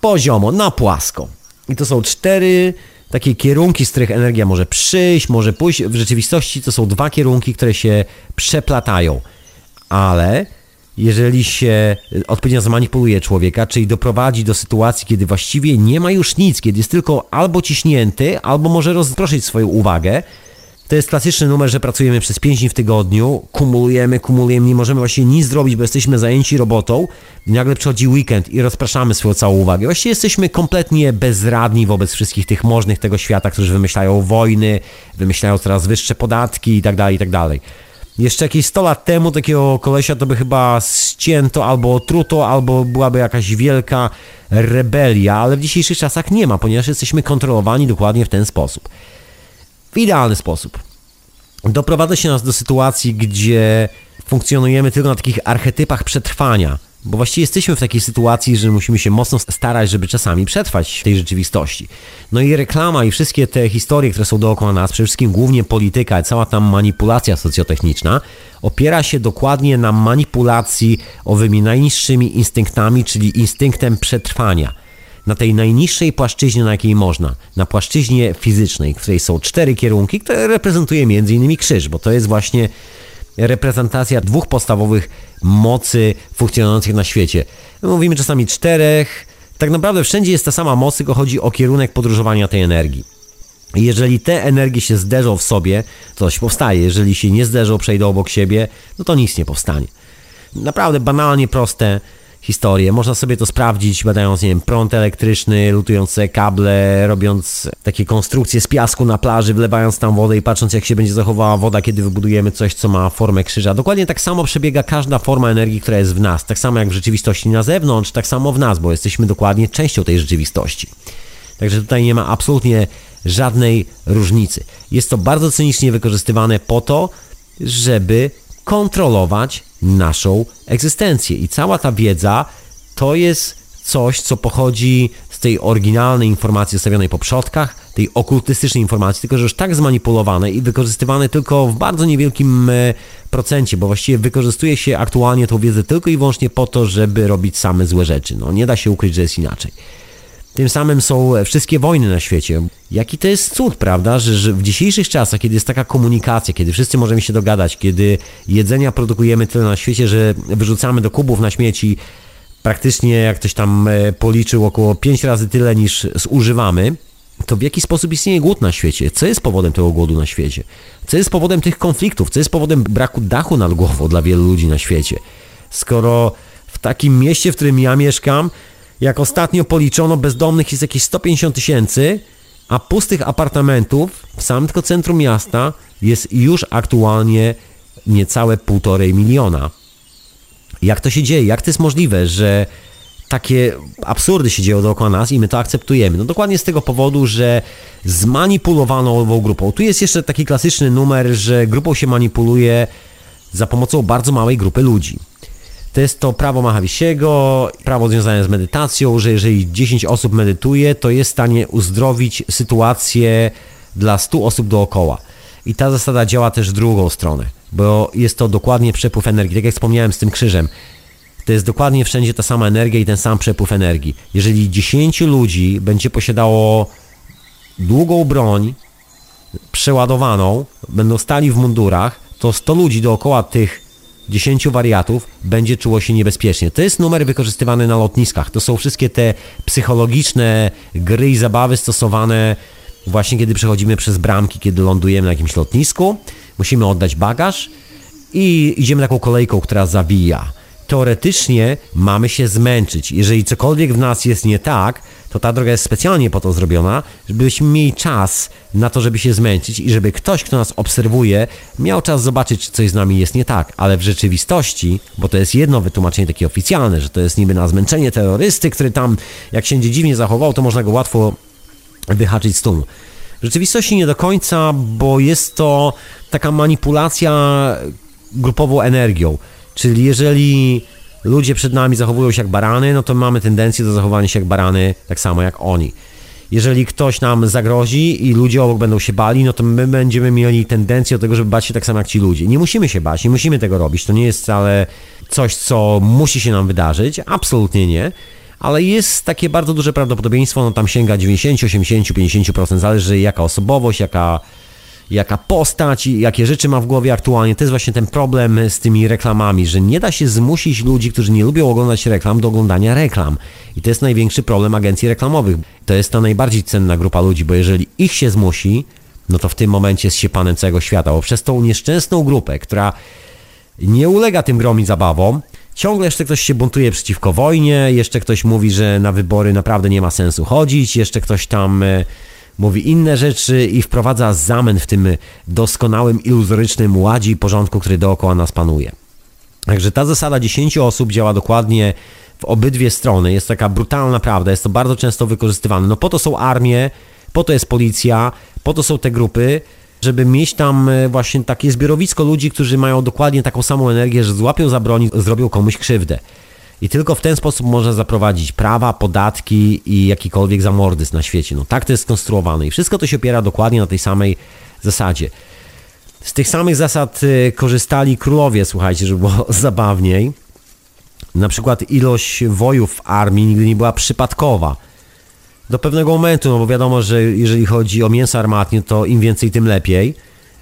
poziomo, na płasko. I to są cztery takie kierunki, z których energia może przyjść, może pójść. W rzeczywistości to są dwa kierunki, które się przeplatają. Ale jeżeli się odpowiednio zmanipuluje człowieka, czyli doprowadzi do sytuacji, kiedy właściwie nie ma już nic, kiedy jest tylko albo ciśnięty, albo może rozproszyć swoją uwagę. To jest klasyczny numer, że pracujemy przez 5 dni w tygodniu, kumulujemy, nie możemy właśnie nic zrobić, bo jesteśmy zajęci robotą. I nagle przychodzi weekend i rozpraszamy swoją całą uwagę. Właściwie jesteśmy kompletnie bezradni wobec wszystkich tych możnych tego świata, którzy wymyślają wojny, wymyślają coraz wyższe podatki itd., itd. Jeszcze jakieś 100 lat temu takiego kolesia to by chyba ścięto albo otruto, albo byłaby jakaś wielka rebelia, ale w dzisiejszych czasach nie ma, ponieważ jesteśmy kontrolowani dokładnie w ten sposób. W idealny sposób. Doprowadza się nas do sytuacji, gdzie funkcjonujemy tylko na takich archetypach przetrwania, bo właściwie jesteśmy w takiej sytuacji, że musimy się mocno starać, żeby czasami przetrwać w tej rzeczywistości. No i reklama i wszystkie te historie, które są dookoła nas, przede wszystkim głównie polityka i cała ta manipulacja socjotechniczna opiera się dokładnie na manipulacji owymi najniższymi instynktami, czyli instynktem przetrwania. Na tej najniższej płaszczyźnie, na jakiej można, na płaszczyźnie fizycznej, w której są cztery kierunki, które reprezentuje m.in. krzyż, bo to jest właśnie reprezentacja dwóch podstawowych mocy funkcjonujących na świecie. My mówimy czasami czterech, tak naprawdę wszędzie jest ta sama moc, tylko chodzi o kierunek podróżowania tej energii. Jeżeli te energie się zderzą w sobie, coś powstaje, jeżeli się nie zderzą, przejdą obok siebie, no to nic nie powstanie. Naprawdę banalnie proste historie. Można sobie to sprawdzić, badając, nie wiem, prąd elektryczny, lutujące kable, robiąc takie konstrukcje z piasku na plaży, wlewając tam wodę i patrząc, jak się będzie zachowała woda, kiedy wybudujemy coś, co ma formę krzyża. Dokładnie tak samo przebiega każda forma energii, która jest w nas. Tak samo jak w rzeczywistości na zewnątrz, tak samo w nas, bo jesteśmy dokładnie częścią tej rzeczywistości. Także tutaj nie ma absolutnie żadnej różnicy. Jest to bardzo cynicznie wykorzystywane po to, żeby kontrolować naszą egzystencję. I cała ta wiedza to jest coś, co pochodzi z tej oryginalnej informacji zostawionej po przodkach, tej okultystycznej informacji, tylko że już tak zmanipulowane i wykorzystywane tylko w bardzo niewielkim procencie, bo właściwie wykorzystuje się aktualnie tą wiedzę tylko i wyłącznie po to, żeby robić same złe rzeczy. No nie da się ukryć, że jest inaczej. Tym samym są wszystkie wojny na świecie. Jaki to jest cud, prawda, że w dzisiejszych czasach, kiedy jest taka komunikacja, kiedy wszyscy możemy się dogadać, kiedy jedzenia produkujemy tyle na świecie, że wyrzucamy do kubów na śmieci praktycznie, jak ktoś tam policzył, około 5 razy tyle niż zużywamy, to w jaki sposób istnieje głód na świecie? Co jest powodem tego głodu na świecie? Co jest powodem tych konfliktów? Co jest powodem braku dachu nad głową dla wielu ludzi na świecie? Skoro w takim mieście, w którym ja mieszkam, jak ostatnio policzono, bezdomnych jest jakieś 150 000, a pustych apartamentów w samym tylko centrum miasta jest już aktualnie niecałe 1,5 miliona. Jak to się dzieje? Jak to jest możliwe, że takie absurdy się dzieją dookoła nas i my to akceptujemy? No dokładnie z tego powodu, że zmanipulowano ową grupą. Tu jest jeszcze taki klasyczny numer, że grupą się manipuluje za pomocą bardzo małej grupy ludzi. To jest to prawo Mahawisiego, prawo związane z medytacją, że jeżeli 10 osób medytuje, to jest w stanie uzdrowić sytuację dla 100 osób dookoła. I ta zasada działa też w drugą stronę, bo jest to dokładnie przepływ energii. Tak jak wspomniałem z tym krzyżem, to jest dokładnie wszędzie ta sama energia i ten sam przepływ energii. Jeżeli 10 ludzi będzie posiadało długą broń przeładowaną, będą stali w mundurach, to 100 ludzi dookoła tych 10 wariatów będzie czuło się niebezpiecznie. To jest numer wykorzystywany na lotniskach. To są wszystkie te psychologiczne gry i zabawy stosowane właśnie kiedy przechodzimy przez bramki, kiedy lądujemy na jakimś lotnisku. Musimy oddać bagaż i idziemy taką kolejką, która zawija. Teoretycznie mamy się zmęczyć. Jeżeli cokolwiek w nas jest nie tak, to ta droga jest specjalnie po to zrobiona, żebyśmy mieli czas na to, żeby się zmęczyć i żeby ktoś, kto nas obserwuje, miał czas zobaczyć, czy coś z nami jest nie tak. Ale w rzeczywistości, bo to jest jedno wytłumaczenie takie oficjalne, że to jest niby na zmęczenie terrorysty, który tam jak się dziwnie zachował, to można go łatwo wyhaczyć z tłumu. W rzeczywistości nie do końca, bo jest to taka manipulacja grupową energią. Czyli jeżeli ludzie przed nami zachowują się jak barany, no to mamy tendencję do zachowania się jak barany, tak samo jak oni. Jeżeli ktoś nam zagrozi i ludzie obok będą się bali, no to my będziemy mieli tendencję do tego, żeby bać się tak samo jak ci ludzie. Nie musimy się bać, nie musimy tego robić. To nie jest wcale coś, co musi się nam wydarzyć. Absolutnie nie. Ale jest takie bardzo duże prawdopodobieństwo, no tam sięga 90, 80, 50%. Zależy jaka osobowość, jaka postać i jakie rzeczy ma w głowie aktualnie. To jest właśnie ten problem z tymi reklamami, że nie da się zmusić ludzi, którzy nie lubią oglądać reklam, do oglądania reklam. I to jest największy problem agencji reklamowych. To jest ta najbardziej cenna grupa ludzi, bo jeżeli ich się zmusi, no to w tym momencie jest się panem całego świata, bo przez tą nieszczęsną grupę, która nie ulega tym grom i zabawom, ciągle jeszcze ktoś się buntuje przeciwko wojnie, jeszcze ktoś mówi, że na wybory naprawdę nie ma sensu chodzić, jeszcze ktoś tam mówi inne rzeczy i wprowadza zamęt w tym doskonałym, iluzorycznym ładzie i porządku, który dookoła nas panuje. Także ta zasada 10 osób działa dokładnie w obydwie strony. Jest taka brutalna prawda, jest to bardzo często wykorzystywane. No po to są armie, po to jest policja, po to są te grupy, żeby mieć tam właśnie takie zbiorowisko ludzi, którzy mają dokładnie taką samą energię, że złapią za broń, zrobią komuś krzywdę. I tylko w ten sposób można zaprowadzić prawa, podatki i jakikolwiek zamordyzm na świecie. No tak to jest skonstruowane i wszystko to się opiera dokładnie na tej samej zasadzie. Z tych samych zasad korzystali królowie, słuchajcie, żeby było zabawniej. Na przykład ilość wojów w armii nigdy nie była przypadkowa. Do pewnego momentu, no bo wiadomo, że jeżeli chodzi o mięso armatnie, to im więcej, tym lepiej.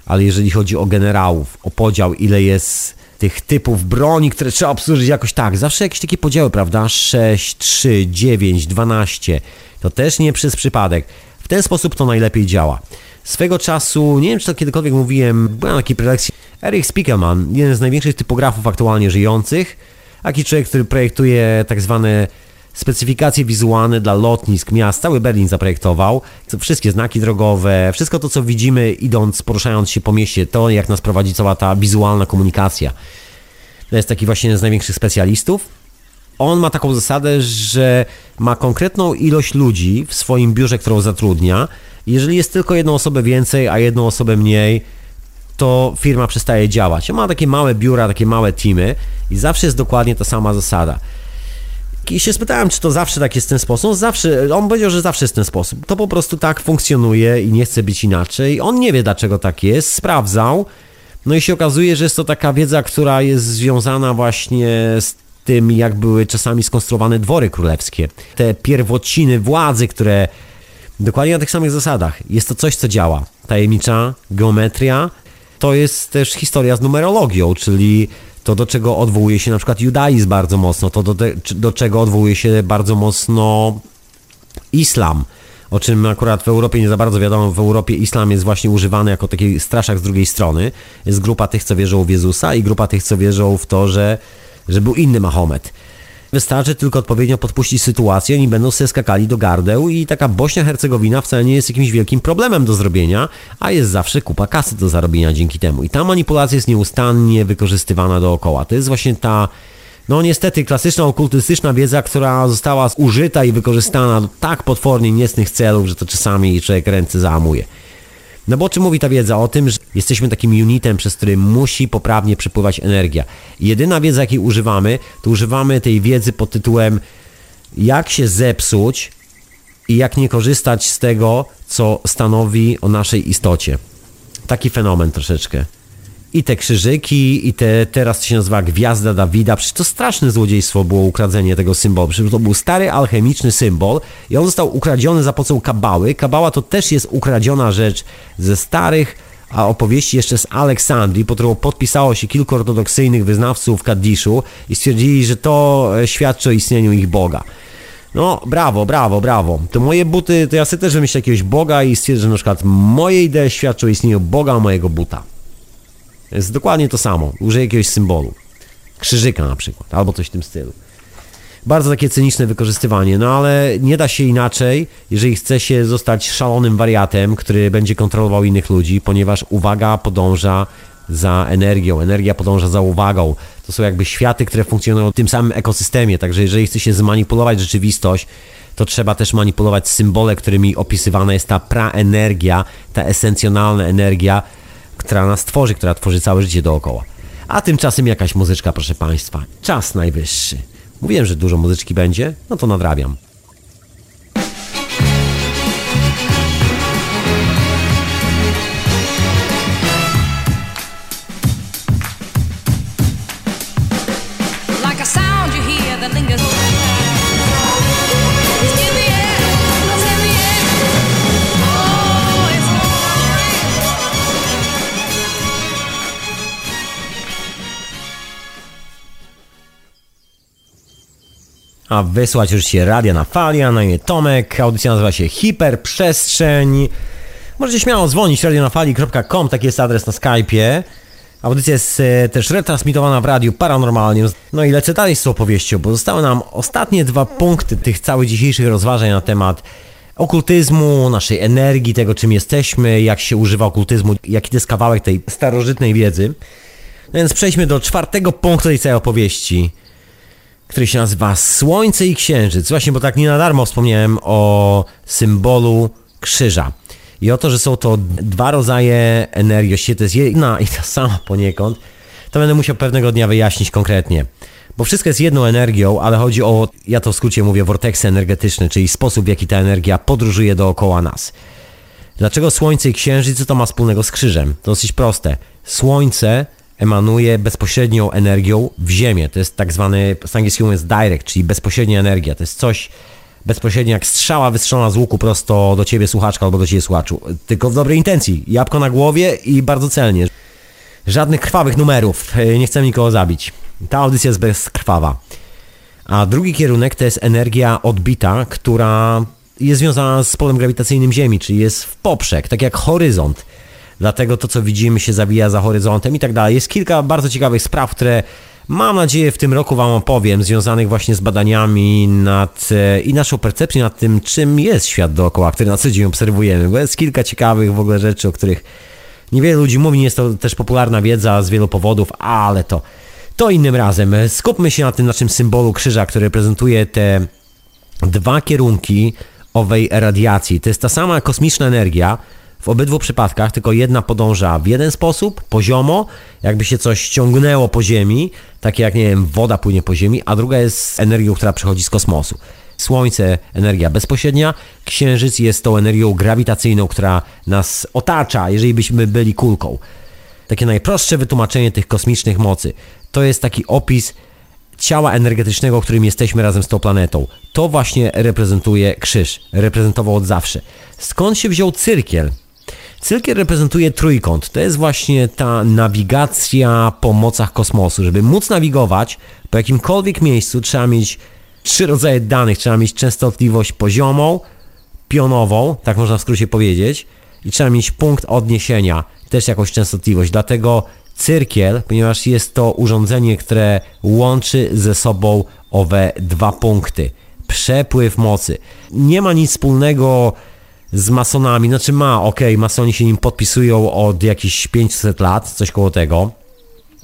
Ale jeżeli chodzi o generałów, o podział, ile jest tych typów broni, które trzeba obsłużyć jakoś tak. Zawsze jakieś takie podziały, prawda? 6, 3, 9, 12. To też nie przez przypadek. W ten sposób to najlepiej działa. Swego czasu, nie wiem czy to kiedykolwiek mówiłem, byłem na takiej prelekcji. Eric Spiekerman, jeden z największych typografów aktualnie żyjących. Taki człowiek, który projektuje tak zwane specyfikacje wizualne dla lotnisk miast. Cały Berlin zaprojektował. Wszystkie znaki drogowe, wszystko to, co widzimy idąc, poruszając się po mieście, to jak nas prowadzi cała ta wizualna komunikacja. To jest taki właśnie jeden z największych specjalistów. On ma taką zasadę, że ma konkretną ilość ludzi w swoim biurze, którą zatrudnia. Jeżeli jest tylko jedną osobę więcej, a jedną osobę mniej, to firma przestaje działać. On ma takie małe biura, takie małe teamy i zawsze jest dokładnie ta sama zasada. I się spytałem, czy to zawsze tak jest w ten sposób. Zawsze, on powiedział, że zawsze jest w ten sposób. To po prostu tak funkcjonuje i nie chce być inaczej. On nie wie, dlaczego tak jest. Sprawdzał. No i się okazuje, że jest to taka wiedza, która jest związana właśnie z tym, jak były czasami skonstruowane dwory królewskie. Te pierwociny władzy, które dokładnie na tych samych zasadach. Jest to coś, co działa. Tajemnicza geometria. To jest też historia z numerologią, czyli to, do czego odwołuje się na przykład judaizm bardzo mocno, to do czego odwołuje się bardzo mocno islam. o czym akurat w Europie nie za bardzo wiadomo. W Europie islam jest właśnie używany jako taki straszak z drugiej strony. Jest grupa tych, co wierzą w Jezusa i grupa tych, co wierzą w to, że był inny Mahomet. Wystarczy tylko odpowiednio podpuścić sytuację, oni będą sobie skakali do gardeł i taka Bośnia-Hercegowina wcale nie jest jakimś wielkim problemem do zrobienia, a jest zawsze kupa kasy do zarobienia dzięki temu. I ta manipulacja jest nieustannie wykorzystywana dookoła. To jest właśnie ta, no niestety, klasyczna okultystyczna wiedza, która została użyta i wykorzystana do tak potwornie niecnych celów, że to czasami człowiek ręce załamuje. No bo o czym mówi ta wiedza? O tym, że jesteśmy takim unitem, przez który musi poprawnie przepływać energia. Jedyna wiedza, jakiej używamy, to używamy tej wiedzy pod tytułem jak się zepsuć i jak nie korzystać z tego, co stanowi o naszej istocie. Taki fenomen troszeczkę. I te krzyżyki, i te teraz to się nazywa Gwiazda Dawida. Przecież to straszne złodziejstwo było ukradzenie tego symbolu. Przecież to był stary alchemiczny symbol i on został ukradziony za pomocą kabały. Kabała to też jest ukradziona rzecz ze starych opowieści jeszcze z Aleksandrii, pod którą podpisało się kilku ortodoksyjnych wyznawców Kaddiszu i stwierdzili, że to świadczy o istnieniu ich Boga. No, brawo, brawo, brawo. To moje buty, to ja sobie też wymyślę jakiegoś Boga i stwierdzę, że na przykład moje idee świadczą o istnieniu Boga, mojego buta. Jest dokładnie to samo. Użyję jakiegoś symbolu. Krzyżyka na przykład. Albo coś w tym stylu. Bardzo takie cyniczne wykorzystywanie. No ale nie da się inaczej, jeżeli chce się zostać szalonym wariatem, który będzie kontrolował innych ludzi, ponieważ uwaga podąża za energią. Energia podąża za uwagą. To są jakby światy, które funkcjonują w tym samym ekosystemie. Także jeżeli chce się zmanipulować rzeczywistość, to trzeba też manipulować symbole, którymi opisywana jest ta praenergia, ta esencjonalna energia, która nas tworzy, która tworzy całe życie dookoła. A tymczasem jakaś muzyczka, proszę Państwa. Czas najwyższy. Mówiłem, że dużo muzyczki będzie, no to nadrabiam. A wysłać już się Radia na Fali, a na imię Tomek. Audycja nazywa się Hiperprzestrzeń. Możecie śmiało dzwonić radionafali.com, taki jest adres na Skype'ie. Audycja jest też retransmitowana w Radiu Paranormalium. No i lecę dalej z tą opowieścią, bo zostały nam ostatnie 2 punkty tych całych dzisiejszych rozważań na temat okultyzmu, naszej energii, tego czym jesteśmy, jak się używa okultyzmu, jaki to jest kawałek tej starożytnej wiedzy. No więc przejdźmy do 4. punktu tej całej opowieści, który się nazywa Słońce i Księżyc. Właśnie, bo tak nie na darmo wspomniałem o symbolu krzyża i o to, że są to 2 rodzaje energii. To jest jedna i ta sama poniekąd. To będę musiał pewnego dnia wyjaśnić konkretnie. Bo wszystko jest jedną energią, ale chodzi o, ja to w skrócie mówię, vorteksy energetyczne, czyli sposób, w jaki ta energia podróżuje dookoła nas. Dlaczego Słońce i Księżyc? Co to ma wspólnego z krzyżem? To dosyć proste. Słońce emanuje bezpośrednią energią w ziemię. To jest tak zwany, z angielskiego jest direct, czyli bezpośrednia energia. To jest coś bezpośrednio jak strzała wystrzelona z łuku prosto do ciebie, słuchaczka, albo do ciebie, słuchaczu. Tylko w dobrej intencji. Jabłko na głowie i bardzo celnie. Żadnych krwawych numerów. Nie chcemy nikogo zabić. Ta audycja jest bezkrwawa. A drugi kierunek to jest energia odbita, która jest związana z polem grawitacyjnym Ziemi, czyli jest w poprzek, tak jak horyzont. Dlatego to, co widzimy, się zawija za horyzontem i tak dalej. Jest kilka bardzo ciekawych spraw, które mam nadzieję w tym roku Wam opowiem, związanych właśnie z badaniami i naszą percepcją nad tym, czym jest świat dookoła, który na co dzień obserwujemy. Bo jest kilka ciekawych w ogóle rzeczy, o których niewiele ludzi mówi. Nie jest to też popularna wiedza z wielu powodów, ale to innym razem. Skupmy się na tym naszym symbolu krzyża, który reprezentuje te 2 kierunki owej radiacji. To jest ta sama kosmiczna energia, w obydwu przypadkach, tylko jedna podąża w jeden sposób, poziomo, jakby się coś ciągnęło po ziemi, takie jak, nie wiem, woda płynie po ziemi, a druga jest energią, która przychodzi z kosmosu. Słońce, energia bezpośrednia, Księżyc jest tą energią grawitacyjną, która nas otacza, jeżeli byśmy byli kulką. Takie najprostsze wytłumaczenie tych kosmicznych mocy. To jest taki opis ciała energetycznego, którym jesteśmy razem z tą planetą. To właśnie reprezentuje krzyż, reprezentował od zawsze. Skąd się wziął cyrkiel? Cyrkiel reprezentuje trójkąt. To jest właśnie ta nawigacja po mocach kosmosu. Żeby móc nawigować po jakimkolwiek miejscu, trzeba mieć 3 rodzaje danych. Trzeba mieć częstotliwość poziomą, pionową, tak można w skrócie powiedzieć, i trzeba mieć punkt odniesienia, też jakąś częstotliwość, dlatego cyrkiel, ponieważ jest to urządzenie, które łączy ze sobą owe dwa punkty. Przepływ mocy. Nie ma nic wspólnego z masonami, znaczy ma, masoni się nim podpisują od jakichś 500 lat, coś koło tego.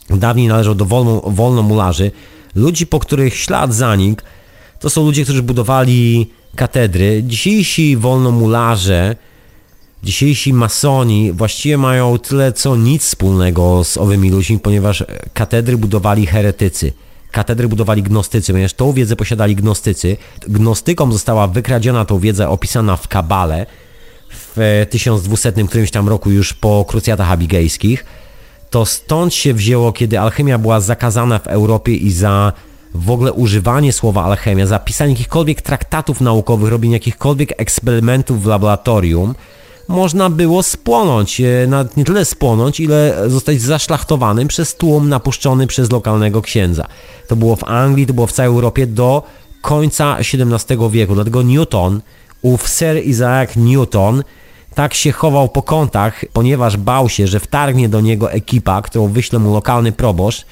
Dawniej należał do wolnomularzy, ludzi, po których ślad zanikł. To są ludzie, którzy budowali katedry. Dzisiejsi wolnomularze, dzisiejsi masoni właściwie mają tyle co nic wspólnego z owymi ludźmi, ponieważ katedry budowali heretycy. Katedry budowali gnostycy, ponieważ tą wiedzę posiadali gnostycy. Gnostykom została wykradziona tą wiedzę opisana w Kabale w 1200 którymś tam roku już po krucjatach abigejskich. To stąd się wzięło, kiedy alchemia była zakazana w Europie i za w ogóle używanie słowa alchemia, za pisanie jakichkolwiek traktatów naukowych, robienie jakichkolwiek eksperymentów w laboratorium, można było spłonąć, nawet nie tyle spłonąć, ile zostać zaszlachtowanym przez tłum napuszczony przez lokalnego księdza. To było w Anglii, to było w całej Europie do końca XVII wieku, dlatego Newton, ów Sir Isaac Newton, tak się chował po kątach, ponieważ bał się, że wtargnie do niego ekipa, którą wyśle mu lokalny proboszcz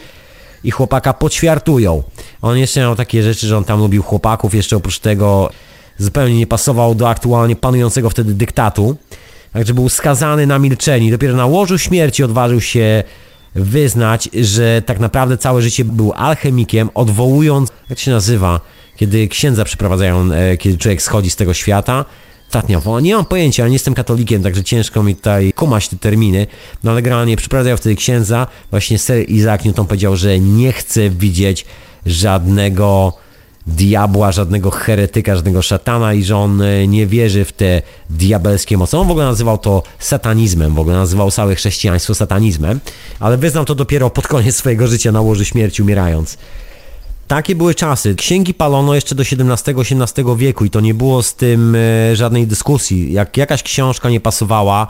i chłopaka poćwiartują. On jeszcze miał takie rzeczy, że on tam lubił chłopaków, jeszcze oprócz tego zupełnie nie pasował do aktualnie panującego wtedy dyktatu. Także był skazany na milczenie. Dopiero na łożu śmierci odważył się wyznać, że tak naprawdę całe życie był alchemikiem, odwołując, jak to się nazywa, kiedy księdza przeprowadzają, kiedy człowiek schodzi z tego świata. Ostatnio, nie mam pojęcia, ja nie jestem katolikiem, także ciężko mi tutaj kumać te terminy, no ale generalnie przeprowadzają wtedy księdza. Właśnie Sir Isaac Newton powiedział, że nie chce widzieć żadnego diabła, żadnego heretyka, żadnego szatana i że on nie wierzy w te diabelskie moce. On w ogóle nazywał to satanizmem, w ogóle nazywał całe chrześcijaństwo satanizmem, ale wyznał to dopiero pod koniec swojego życia na łożu śmierci, umierając. Takie były czasy. Księgi palono jeszcze do XVII-XVIII wieku i to nie było z tym żadnej dyskusji. Jak jakaś książka nie pasowała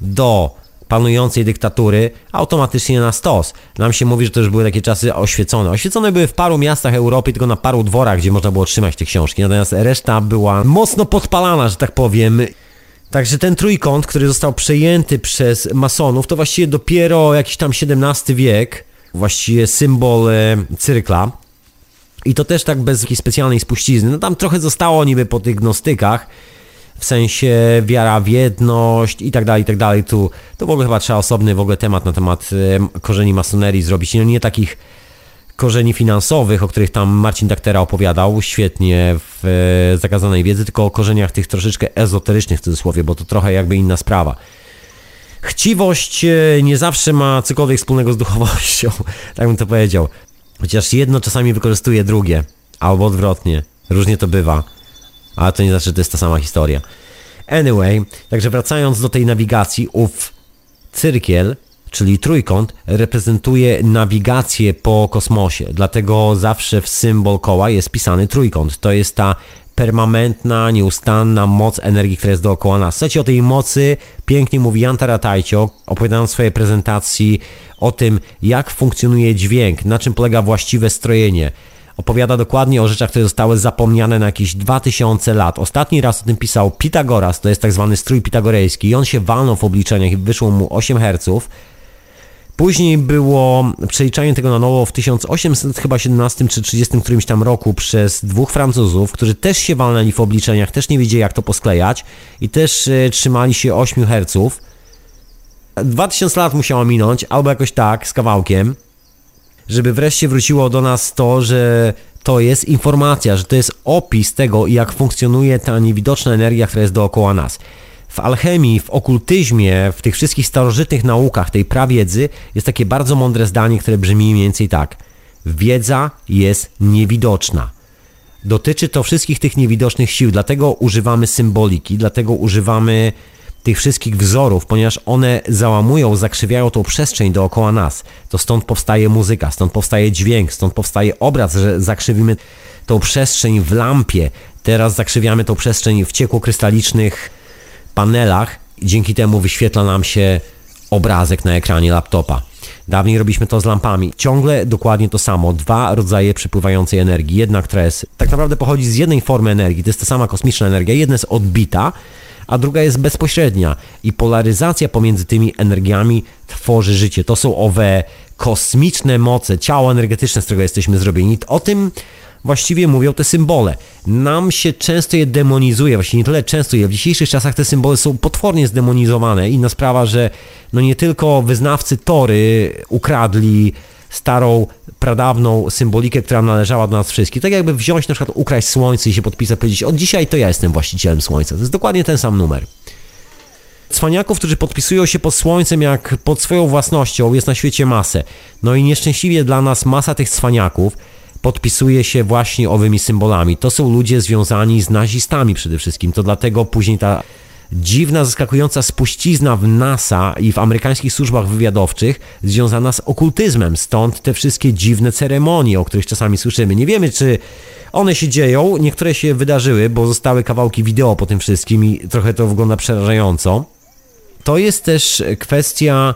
do panującej dyktatury, automatycznie na stos. Nam się mówi, że to już były takie czasy oświecone. Oświecone były w paru miastach Europy, tylko na paru dworach, gdzie można było trzymać te książki. Natomiast reszta była mocno podpalana, że tak powiem. Także ten trójkąt, który został przejęty przez masonów, to właściwie dopiero jakiś tam XVII wiek, właściwie symbol cyrkla. I to też tak bez jakiejś specjalnej spuścizny. No tam trochę zostało niby po tych gnostykach, w sensie wiara w jedność i tak dalej, to w ogóle chyba trzeba osobny w ogóle temat na temat korzeni masonerii zrobić, no nie takich korzeni finansowych, o których tam Marcin Dachtera opowiadał świetnie w Zakazanej Wiedzy, tylko o korzeniach tych troszeczkę ezoterycznych w cudzysłowie, bo to trochę jakby inna sprawa. Chciwość nie zawsze ma cokolwiek wspólnego z duchowością, tak bym to powiedział. Chociaż jedno czasami wykorzystuje drugie, albo odwrotnie, różnie to bywa, ale to nie znaczy, że to jest ta sama historia. Anyway, także wracając do tej nawigacji, ów cyrkiel, czyli trójkąt, reprezentuje nawigację po kosmosie, dlatego zawsze w symbol koła jest pisany trójkąt. To jest ta permanentna, nieustanna moc energii, która jest dookoła nas. Słuchajcie, o tej mocy pięknie mówi Jan Taratajcio, opowiadając w swojej prezentacji o tym, jak funkcjonuje dźwięk, na czym polega właściwe strojenie. Opowiada dokładnie o rzeczach, które zostały zapomniane na jakieś 2000 lat. Ostatni raz o tym pisał Pitagoras, to jest tak zwany strój pitagorejski i on się walnął w obliczeniach i wyszło mu 8 herców. Później było przeliczanie tego na nowo w 1817 czy 30 którymś tam roku przez dwóch Francuzów, którzy też się walnęli w obliczeniach, też nie wiedzieli jak to posklejać i też trzymali się 8 herców. 2000 lat musiało minąć, albo jakoś tak, z kawałkiem, żeby wreszcie wróciło do nas to, że to jest informacja, że to jest opis tego, jak funkcjonuje ta niewidoczna energia, która jest dookoła nas. W alchemii, w okultyzmie, w tych wszystkich starożytnych naukach, tej prawiedzy jest takie bardzo mądre zdanie, które brzmi mniej więcej tak. Wiedza jest niewidoczna. Dotyczy to wszystkich tych niewidocznych sił, dlatego używamy symboliki, dlatego używamy tych wszystkich wzorów, ponieważ one załamują, zakrzywiają tą przestrzeń dookoła nas. To stąd powstaje muzyka, stąd powstaje dźwięk, stąd powstaje obraz, że zakrzywimy tą przestrzeń w lampie. Teraz zakrzywiamy tą przestrzeń w ciekłokrystalicznych panelach i dzięki temu wyświetla nam się obrazek na ekranie laptopa. Dawniej robiliśmy to z lampami. Ciągle dokładnie to samo. Dwa rodzaje przepływającej energii. Jedna, która jest, tak naprawdę pochodzi z jednej formy energii, to jest ta sama kosmiczna energia. Jedna jest odbita, a druga jest bezpośrednia. I polaryzacja pomiędzy tymi energiami tworzy życie. To są owe kosmiczne moce, ciało energetyczne, z którego jesteśmy zrobieni. O tym właściwie mówią te symbole. Nam się często je demonizuje, właśnie nie tyle często je. W dzisiejszych czasach te symbole są potwornie zdemonizowane. Inna sprawa, że no nie tylko wyznawcy Tory ukradli starą, pradawną symbolikę, która należała do nas wszystkich. Tak jakby wziąć, na przykład ukraść słońce i się podpisać, powiedzieć: od dzisiaj to ja jestem właścicielem słońca. To jest dokładnie ten sam numer. Cwaniaków, którzy podpisują się pod słońcem jak pod swoją własnością, jest na świecie masę. No i nieszczęśliwie dla nas masa tych cwaniaków podpisuje się właśnie owymi symbolami. To są ludzie związani z nazistami przede wszystkim. To dlatego później ta dziwna, zaskakująca spuścizna w NASA i w amerykańskich służbach wywiadowczych związana z okultyzmem. Stąd te wszystkie dziwne ceremonie, o których czasami słyszymy. Nie wiemy, czy one się dzieją. Niektóre się wydarzyły, bo zostały kawałki wideo po tym wszystkim i trochę to wygląda przerażająco. To jest też kwestia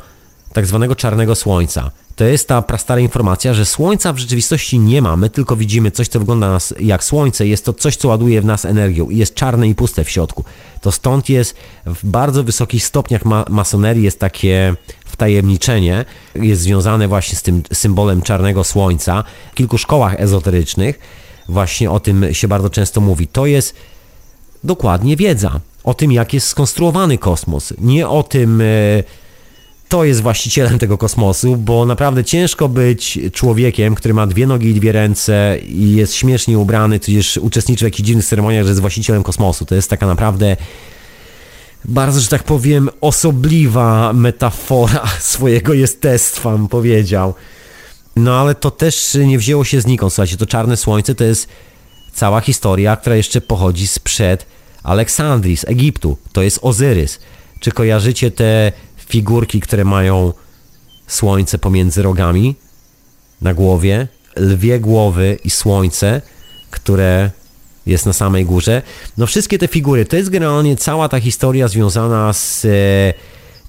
tak zwanego czarnego słońca. To jest ta prastara informacja, że słońca w rzeczywistości nie ma. My tylko widzimy coś, co wygląda na nas jak słońce. Jest to coś, co ładuje w nas energią i jest czarne i puste w środku. To stąd jest w bardzo wysokich stopniach masonerii jest takie wtajemniczenie. Jest związane właśnie z tym symbolem czarnego słońca. W kilku szkołach ezoterycznych właśnie o tym się bardzo często mówi. To jest dokładnie wiedza o tym, jak jest skonstruowany kosmos. Nie o tym... To jest właścicielem tego kosmosu, bo naprawdę ciężko być człowiekiem, który ma dwie nogi i dwie ręce i jest śmiesznie ubrany, tudzież uczestniczy w jakichś dziwnych ceremoniach, że jest właścicielem kosmosu. To jest taka naprawdę bardzo, że tak powiem, osobliwa metafora swojego jestestwa, bym powiedział. No ale to też nie wzięło się znikąd. Słuchajcie, to czarne słońce to jest cała historia, która jeszcze pochodzi sprzed Aleksandrii, z Egiptu. To jest Ozyrys. Czy kojarzycie te figurki, które mają słońce pomiędzy rogami na głowie, lwie głowy i słońce, które jest na samej górze? No wszystkie te figury, to jest generalnie cała ta historia związana z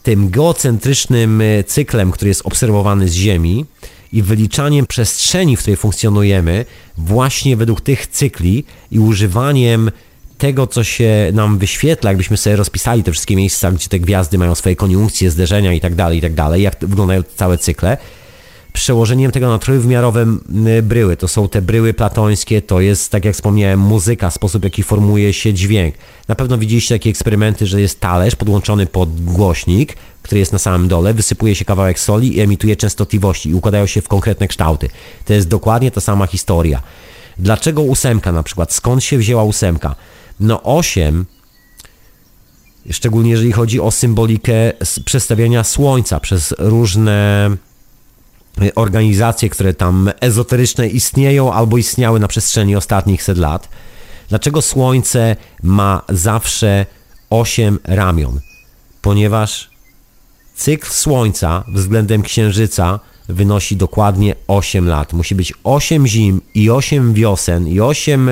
tym geocentrycznym cyklem, który jest obserwowany z Ziemi i wyliczaniem przestrzeni, w której funkcjonujemy właśnie według tych cykli i używaniem tego, co się nam wyświetla, jakbyśmy sobie rozpisali te wszystkie miejsca, gdzie te gwiazdy mają swoje koniunkcje, zderzenia i tak dalej, jak wyglądają całe cykle, przełożeniem tego na trójwymiarowe bryły. To są te bryły platońskie, to jest, tak jak wspomniałem, muzyka, sposób, w jaki formuje się dźwięk. Na pewno widzieliście takie eksperymenty, że jest talerz podłączony pod głośnik, który jest na samym dole, wysypuje się kawałek soli i emituje częstotliwości i układają się w konkretne kształty. To jest dokładnie ta sama historia. Dlaczego 8 na przykład? Skąd się wzięła 8? No 8, szczególnie jeżeli chodzi o symbolikę przestawiania słońca przez różne organizacje, które tam ezoteryczne istnieją albo istniały na przestrzeni ostatnich 100 lat. Dlaczego słońce ma zawsze 8 ramion? Ponieważ cykl słońca względem księżyca wynosi dokładnie 8 lat. Musi być 8 zim i 8 wiosen i 8...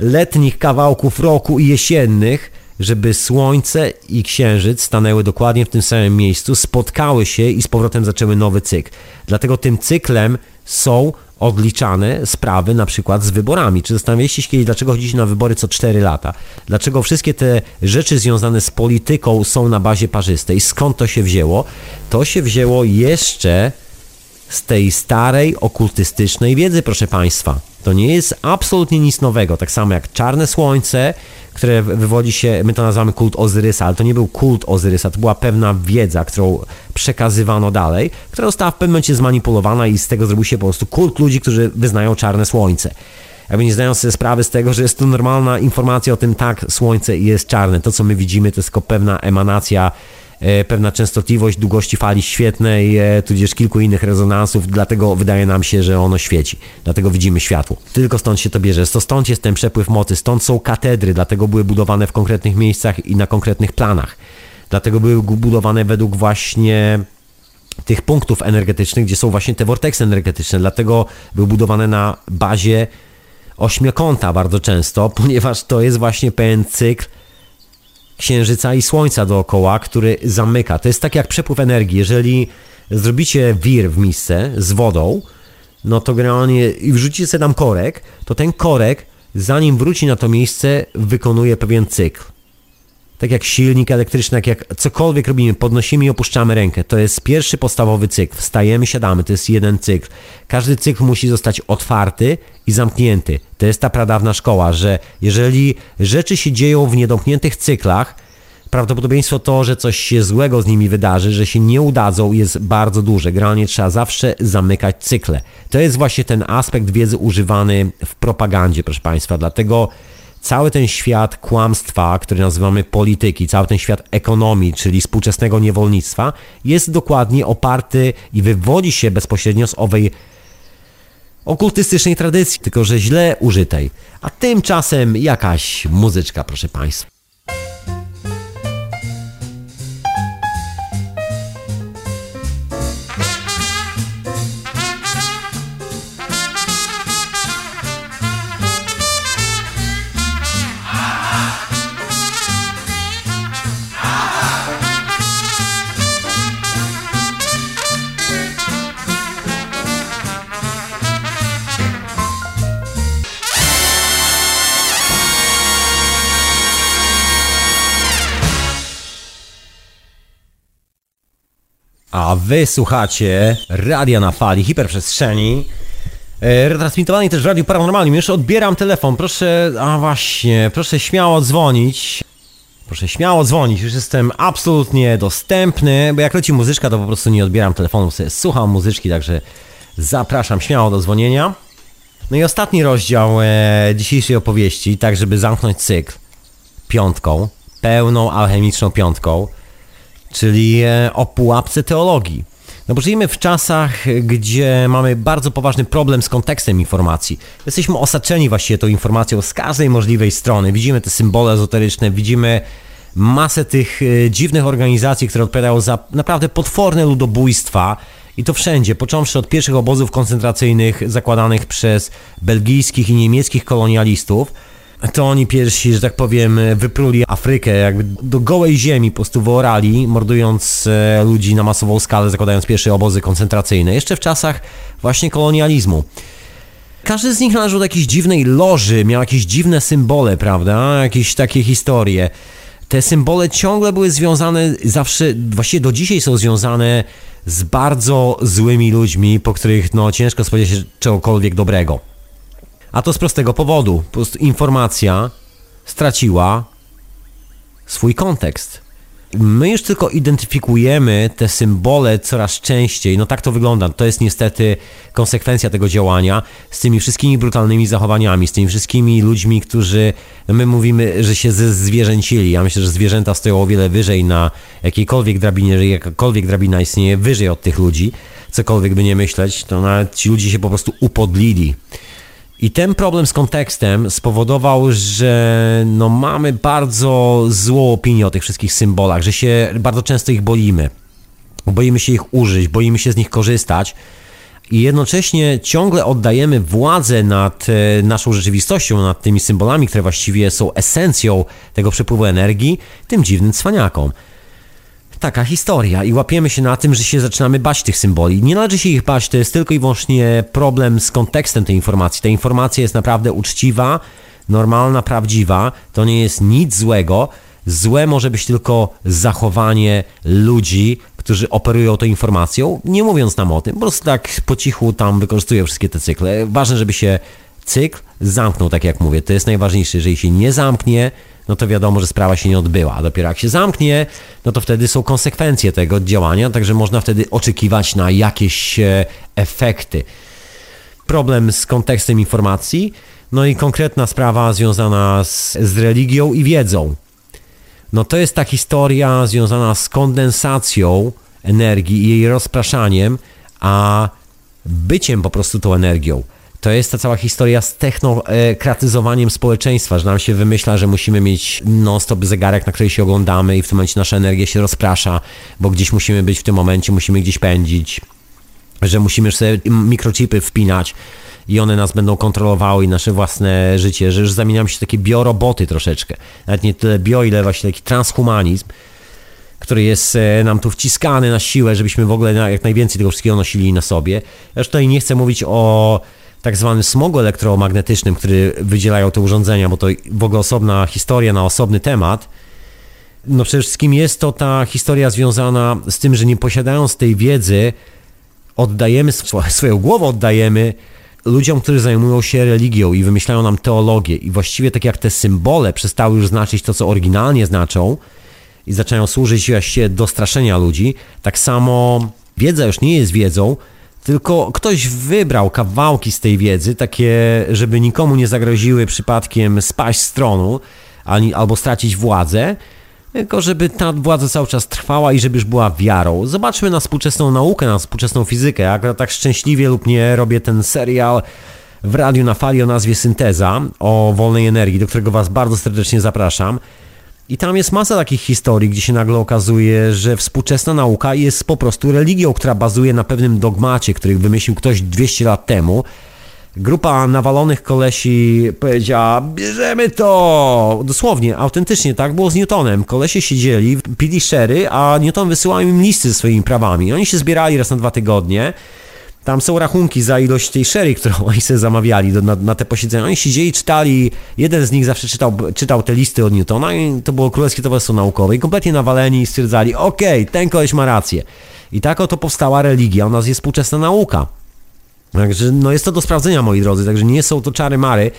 letnich kawałków roku i jesiennych, żeby słońce i księżyc stanęły dokładnie w tym samym miejscu, spotkały się i z powrotem zaczęły nowy cykl. Dlatego tym cyklem są odliczane sprawy na przykład z wyborami. Czy zastanawialiście się kiedyś, dlaczego chodzicie na wybory co 4 lata? Dlaczego wszystkie te rzeczy związane z polityką są na bazie parzystej? Skąd to się wzięło? To się wzięło jeszcze z tej starej, okultystycznej wiedzy, proszę Państwa. To nie jest absolutnie nic nowego, tak samo jak czarne słońce, które wywodzi się, my to nazywamy kult Ozyrysa, ale to nie był kult Ozyrysa, to była pewna wiedza, którą przekazywano dalej, która została w pewnym momencie zmanipulowana i z tego zrobił się po prostu kult ludzi, którzy wyznają czarne słońce. Jakby nie zdając sobie sprawy z tego, że jest to normalna informacja o tym, tak, słońce jest czarne, to co my widzimy to jest tylko pewna emanacja, pewna częstotliwość długości fali świetnej, tudzież kilku innych rezonansów, dlatego wydaje nam się, że ono świeci, dlatego widzimy światło. Tylko stąd się to bierze, to stąd jest ten przepływ mocy, stąd są katedry, dlatego były budowane w konkretnych miejscach i na konkretnych planach, dlatego były budowane według właśnie tych punktów energetycznych, gdzie są właśnie te vorteksy energetyczne, dlatego były budowane na bazie ośmiokąta bardzo często, ponieważ to jest właśnie pewien cykl księżyca i słońca dookoła, który zamyka. To jest tak jak przepływ energii. Jeżeli zrobicie wir w misce z wodą, no to generalnie i wrzucicie sobie tam korek, to ten korek, zanim wróci na to miejsce, wykonuje pewien cykl. Tak jak silnik elektryczny, tak jak cokolwiek robimy, podnosimy i opuszczamy rękę. To jest pierwszy podstawowy cykl. Wstajemy, siadamy, to jest jeden cykl. Każdy cykl musi zostać otwarty i zamknięty. To jest ta pradawna szkoła, że jeżeli rzeczy się dzieją w niedomkniętych cyklach, prawdopodobieństwo to, że coś się złego z nimi wydarzy, że się nie udadzą, jest bardzo duże. Generalnie trzeba zawsze zamykać cykle. To jest właśnie ten aspekt wiedzy używany w propagandzie, proszę Państwa. Dlatego cały ten świat kłamstwa, który nazywamy polityki, cały ten świat ekonomii, czyli współczesnego niewolnictwa, jest dokładnie oparty i wywodzi się bezpośrednio z owej okultystycznej tradycji, tylko że źle użytej. A tymczasem jakaś muzyczka, proszę Państwa. A wy słuchacie Radia na Fali, Hiperprzestrzeni, retransmitowanej też w Radiu Paranormalium. Już odbieram telefon, proszę, a właśnie, proszę śmiało dzwonić. Proszę śmiało dzwonić, już jestem absolutnie dostępny, bo jak leci muzyczka, to po prostu nie odbieram telefonu, sobie słucham muzyczki, także zapraszam śmiało do dzwonienia. No i ostatni rozdział dzisiejszej opowieści, tak żeby zamknąć cykl piątką, pełną alchemiczną piątką. Czyli o pułapce teologii. No bo żyjemy w czasach, gdzie mamy bardzo poważny problem z kontekstem informacji. Jesteśmy osaczeni właściwie tą informacją z każdej możliwej strony. Widzimy te symbole ezoteryczne, widzimy masę tych dziwnych organizacji, które odpowiadają za naprawdę potworne ludobójstwa. I to wszędzie, począwszy od pierwszych obozów koncentracyjnych zakładanych przez belgijskich i niemieckich kolonialistów. To oni pierwsi, że tak powiem, wypruli Afrykę, jakby do gołej ziemi po prostu wyorali, mordując ludzi na masową skalę, zakładając pierwsze obozy koncentracyjne, jeszcze w czasach właśnie kolonializmu. Każdy z nich należał do jakiejś dziwnej loży, miał jakieś dziwne symbole, prawda, jakieś takie historie. Te symbole ciągle były związane, zawsze, właściwie do dzisiaj są związane z bardzo złymi ludźmi, po których no ciężko spodziewać się czegokolwiek dobrego. A to z prostego powodu. Po prostu informacja straciła swój kontekst. My już tylko identyfikujemy te symbole coraz częściej. No tak to wygląda. To jest niestety konsekwencja tego działania z tymi wszystkimi brutalnymi zachowaniami, z tymi wszystkimi ludźmi, którzy... My mówimy, że się zezwierzęcili. Ja myślę, że zwierzęta stoją o wiele wyżej na jakiejkolwiek drabinie, że jakakolwiek drabina istnieje wyżej od tych ludzi. Cokolwiek by nie myśleć, to nawet ci ludzie się po prostu upodlili. I ten problem z kontekstem spowodował, że no mamy bardzo złą opinię o tych wszystkich symbolach, że się bardzo często ich boimy. Boimy się ich użyć, boimy się z nich korzystać i jednocześnie ciągle oddajemy władzę nad naszą rzeczywistością, nad tymi symbolami, które właściwie są esencją tego przepływu energii, tym dziwnym cwaniakom. Taka historia i łapiemy się na tym, że się zaczynamy bać tych symboli. Nie należy się ich bać, to jest tylko i wyłącznie problem z kontekstem tej informacji. Ta informacja jest naprawdę uczciwa, normalna, prawdziwa, to nie jest nic złego. Złe może być tylko zachowanie ludzi, którzy operują tą informacją, nie mówiąc nam o tym, po prostu tak po cichu tam wykorzystują wszystkie te cykle. Ważne, żeby się cykl zamknął, tak jak mówię, to jest najważniejsze. Jeżeli się nie zamknie, no to wiadomo, że sprawa się nie odbyła. A dopiero jak się zamknie, no to wtedy są konsekwencje tego działania, także można wtedy oczekiwać na jakieś efekty. Problem z kontekstem informacji, no i konkretna sprawa związana z religią i wiedzą. No to jest ta historia związana z kondensacją energii i jej rozpraszaniem, a byciem po prostu tą energią. To jest ta cała historia z technokratyzowaniem społeczeństwa, że nam się wymyśla, że musimy mieć non-stop zegarek, na który się oglądamy i w tym momencie nasza energia się rozprasza, bo gdzieś musimy być w tym momencie, musimy gdzieś pędzić, że musimy sobie mikrochipy wpinać i one nas będą kontrolowały i nasze własne życie, że już zamieniamy się w takie bioroboty troszeczkę. Nawet nie tyle bio, ile właśnie taki transhumanizm. który jest nam tu wciskany na siłę, żebyśmy w ogóle jak najwięcej tego wszystkiego nosili na sobie. Ja już tutaj nie chcę mówić o tak zwanym smogu elektromagnetycznym, który wydzielają te urządzenia, bo to w ogóle osobna historia na osobny temat. No przede wszystkim jest to ta historia związana z tym, że nie posiadając tej wiedzy, oddajemy, swoją głowę oddajemy ludziom, którzy zajmują się religią i wymyślają nam teologię. I właściwie tak jak te symbole przestały już znaczyć to, co oryginalnie znaczą i zaczynają służyć się do straszenia ludzi, tak samo wiedza już nie jest wiedzą, tylko ktoś wybrał kawałki z tej wiedzy, takie, żeby nikomu nie zagroziły przypadkiem spaść z tronu albo stracić władzę, tylko żeby ta władza cały czas trwała i żeby już była wiarą. Zobaczmy na współczesną naukę, na współczesną fizykę. Ja tak szczęśliwie lub nie robię ten serial w Radiu na Fali o nazwie Synteza, o wolnej energii, do którego Was bardzo serdecznie zapraszam. I tam jest masa takich historii, gdzie się nagle okazuje, że współczesna nauka jest po prostu religią, która bazuje na pewnym dogmacie, który wymyślił ktoś 200 lat temu. Grupa nawalonych kolesi powiedziała, bierzemy to! Dosłownie, autentycznie, tak było z Newtonem. Kolesie siedzieli, pili sherry, a Newton wysyłał im listy ze swoimi prawami. Oni się zbierali raz na 2 tygodnie. Tam są rachunki za ilość tej sherry, którą oni sobie zamawiali na te posiedzenia. Oni siedzieli, czytali, jeden z nich zawsze czytał te listy od Newtona i to było Królewskie Towarzystwo Naukowe. I kompletnie nawaleni stwierdzali, okej, ten koleś ma rację. I tak oto powstała religia, u nas jest współczesna nauka. Także no jest to do sprawdzenia, moi drodzy, także nie są to czary mary.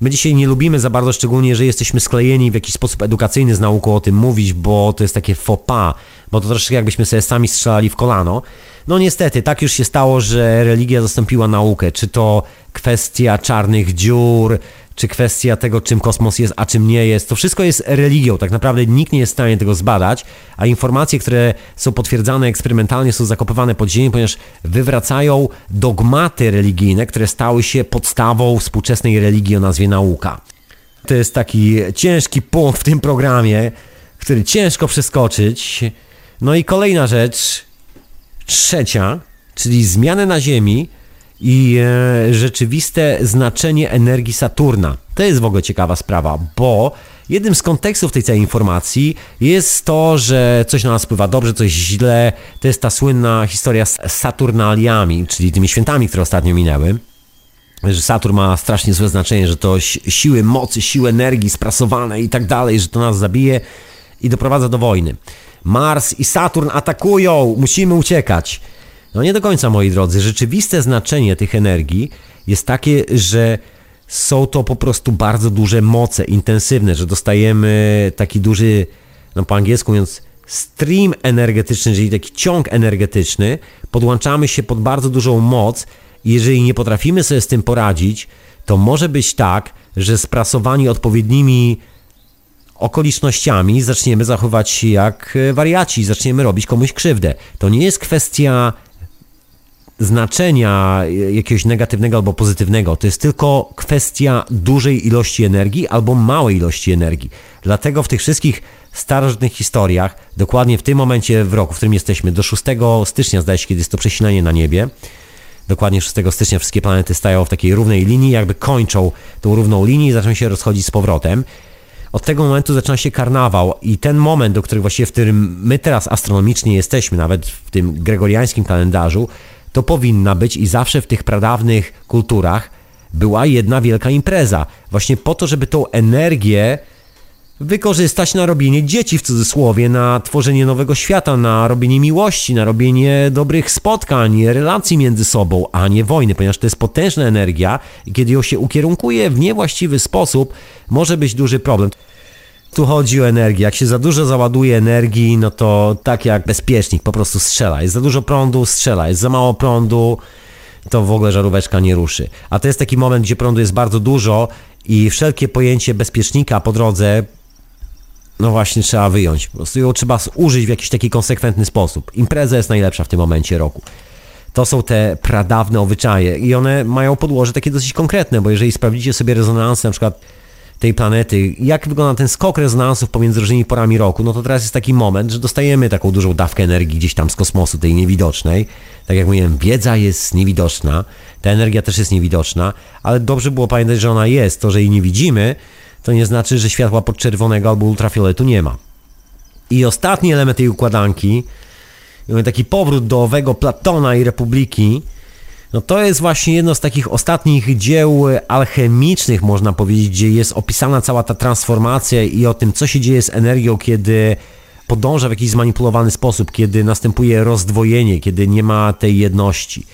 My dzisiaj nie lubimy za bardzo, szczególnie, że jesteśmy sklejeni w jakiś sposób edukacyjny z nauką o tym mówić, bo to jest takie faux pas, bo to troszeczkę jakbyśmy sobie sami strzelali w kolano. No niestety, tak już się stało, że religia zastąpiła naukę. Czy to kwestia czarnych dziur, czy kwestia tego, czym kosmos jest, a czym nie jest. To wszystko jest religią, tak naprawdę nikt nie jest w stanie tego zbadać, a informacje, które są potwierdzane eksperymentalnie, są zakopywane pod ziemią, ponieważ wywracają dogmaty religijne, które stały się podstawą współczesnej religii o nazwie nauka. To jest taki ciężki punkt w tym programie, który ciężko przeskoczyć. No i kolejna rzecz, 3, czyli zmiany na Ziemi i rzeczywiste znaczenie energii Saturna. To jest w ogóle ciekawa sprawa, bo jednym z kontekstów tej całej informacji jest to, że coś na nas wpływa dobrze, coś źle. To jest ta słynna historia z Saturnaliami, czyli tymi świętami, które ostatnio minęły. Że Saturn ma strasznie złe znaczenie, że to siły mocy, siły energii sprasowane i tak dalej, że to nas zabije i doprowadza do wojny. Mars i Saturn atakują, musimy uciekać. No nie do końca, moi drodzy. Rzeczywiste znaczenie tych energii jest takie, że są to po prostu bardzo duże moce, intensywne, że dostajemy taki duży, no po angielsku mówiąc, stream energetyczny, czyli taki ciąg energetyczny. Podłączamy się pod bardzo dużą moc i jeżeli nie potrafimy sobie z tym poradzić, to może być tak, że sprasowani odpowiednimi okolicznościami zaczniemy zachowywać się jak wariaci, zaczniemy robić komuś krzywdę. To nie jest kwestia znaczenia jakiegoś negatywnego albo pozytywnego. To jest tylko kwestia dużej ilości energii albo małej ilości energii. Dlatego w tych wszystkich starożytnych historiach, dokładnie w tym momencie w roku, w którym jesteśmy, do 6 stycznia zdaje się, kiedy jest to przesilenie na niebie, dokładnie 6 stycznia wszystkie planety stają w takiej równej linii, jakby kończą tą równą linię i zaczną się rozchodzić z powrotem. Od tego momentu zaczyna się karnawał i ten moment, do którego właściwie w którym my teraz astronomicznie jesteśmy, nawet w tym gregoriańskim kalendarzu, to powinna być i zawsze w tych pradawnych kulturach była jedna wielka impreza. Właśnie po to, żeby tą energię wykorzystać na robienie dzieci, w cudzysłowie, na tworzenie nowego świata, na robienie miłości, na robienie dobrych spotkań, relacji między sobą, a nie wojny, ponieważ to jest potężna energia i kiedy ją się ukierunkuje w niewłaściwy sposób, może być duży problem. Tu chodzi o energię. Jak się za dużo załaduje energii, no to tak jak bezpiecznik, po prostu strzela. Jest za dużo prądu, strzela. Jest za mało prądu, to w ogóle żaróweczka nie ruszy. A to jest taki moment, gdzie prądu jest bardzo dużo i wszelkie pojęcie bezpiecznika po drodze, no właśnie, trzeba wyjąć. Po prostu ją trzeba użyć w jakiś taki konsekwentny sposób. Impreza jest najlepsza w tym momencie roku. To są te pradawne obyczaje i one mają podłoże takie dosyć konkretne, bo jeżeli sprawdzicie sobie rezonansy na przykład tej planety, jak wygląda ten skok rezonansów pomiędzy różnymi porami roku, no to teraz jest taki moment, że dostajemy taką dużą dawkę energii gdzieś tam z kosmosu, tej niewidocznej. Tak jak mówiłem, wiedza jest niewidoczna, ta energia też jest niewidoczna, ale dobrze było pamiętać, że ona jest. To, że jej nie widzimy, to nie znaczy, że światła podczerwonego albo ultrafioletu nie ma. I ostatni element tej układanki, taki powrót do owego Platona i Republiki, no to jest właśnie jedno z takich ostatnich dzieł alchemicznych, można powiedzieć, gdzie jest opisana cała ta transformacja i o tym, co się dzieje z energią, kiedy podąża w jakiś zmanipulowany sposób, kiedy następuje rozdwojenie, kiedy nie ma tej jedności.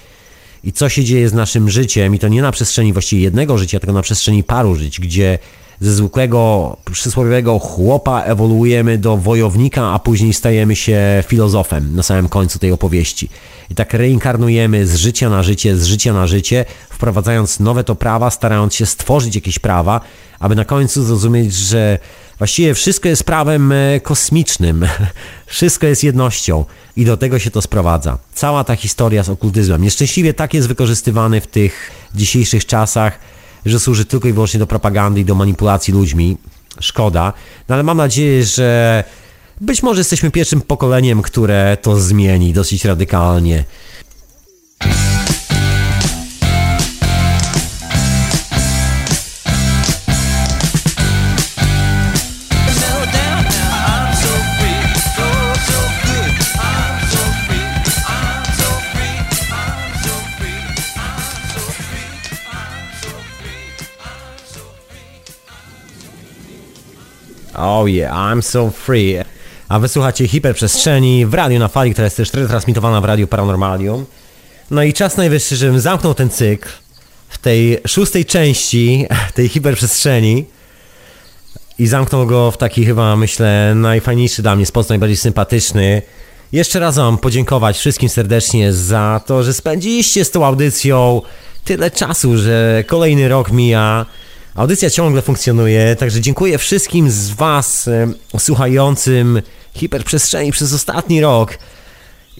I co się dzieje z naszym życiem, i to nie na przestrzeni właściwie jednego życia, tylko na przestrzeni paru żyć, gdzie ze zwykłego, przysłowiowego chłopa ewoluujemy do wojownika, a później stajemy się filozofem na samym końcu tej opowieści. I tak reinkarnujemy z życia na życie, wprowadzając nowe to prawa, starając się stworzyć jakieś prawa, aby na końcu zrozumieć, że właściwie wszystko jest prawem kosmicznym, wszystko jest jednością i do tego się to sprowadza. Cała ta historia z okultyzmem. Nieszczęśliwie tak jest wykorzystywany w tych dzisiejszych czasach, że służy tylko i wyłącznie do propagandy i do manipulacji ludźmi. Szkoda. No ale mam nadzieję, że być może jesteśmy pierwszym pokoleniem, które to zmieni dosyć radykalnie. Oh yeah, I'm so free. A wysłuchacie Hiperprzestrzeni w Radiu na Fali, która jest też transmitowana w Radiu Paranormalium. No i czas najwyższy, żebym zamknął ten cykl w tej szóstej części tej Hiperprzestrzeni i zamknął go w taki chyba, myślę, najfajniejszy dla mnie sposób, najbardziej sympatyczny. Jeszcze raz wam podziękować wszystkim serdecznie za to, że spędziliście z tą audycją tyle czasu, że kolejny rok mija. Audycja ciągle funkcjonuje, także dziękuję wszystkim z was słuchającym Hiperprzestrzeni przez ostatni rok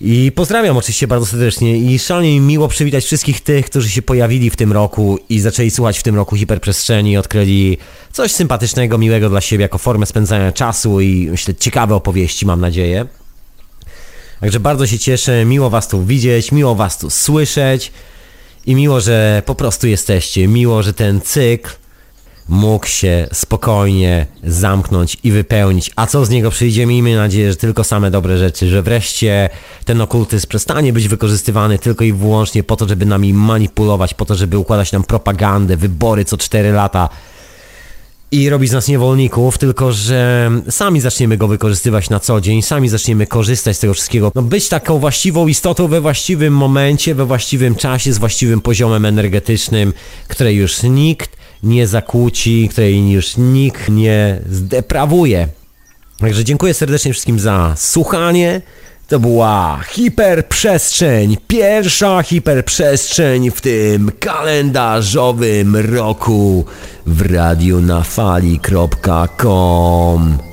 i pozdrawiam oczywiście bardzo serdecznie i szalenie miło przywitać wszystkich tych, którzy się pojawili w tym roku i zaczęli słuchać w tym roku Hiperprzestrzeni, odkryli coś sympatycznego, miłego dla siebie jako formę spędzania czasu i myślę ciekawe opowieści, mam nadzieję. Także bardzo się cieszę, miło was tu widzieć, miło was tu słyszeć i miło, że po prostu jesteście, miło, że ten cykl mógł się spokojnie zamknąć i wypełnić. A co z niego przyjdzie? Miejmy nadzieję, że tylko same dobre rzeczy, że wreszcie ten okultyzm przestanie być wykorzystywany tylko i wyłącznie po to, żeby nami manipulować, po to, żeby układać nam propagandę, wybory co 4 lata i robić z nas niewolników, tylko że sami zaczniemy go wykorzystywać na co dzień, sami zaczniemy korzystać z tego wszystkiego. No być taką właściwą istotą we właściwym momencie, we właściwym czasie, z właściwym poziomem energetycznym, której już nikt nie zakłóci, której już nikt nie zdeprawuje. Także dziękuję serdecznie wszystkim za słuchanie. To była Hiperprzestrzeń, pierwsza Hiperprzestrzeń w tym kalendarzowym roku w radionafali.com.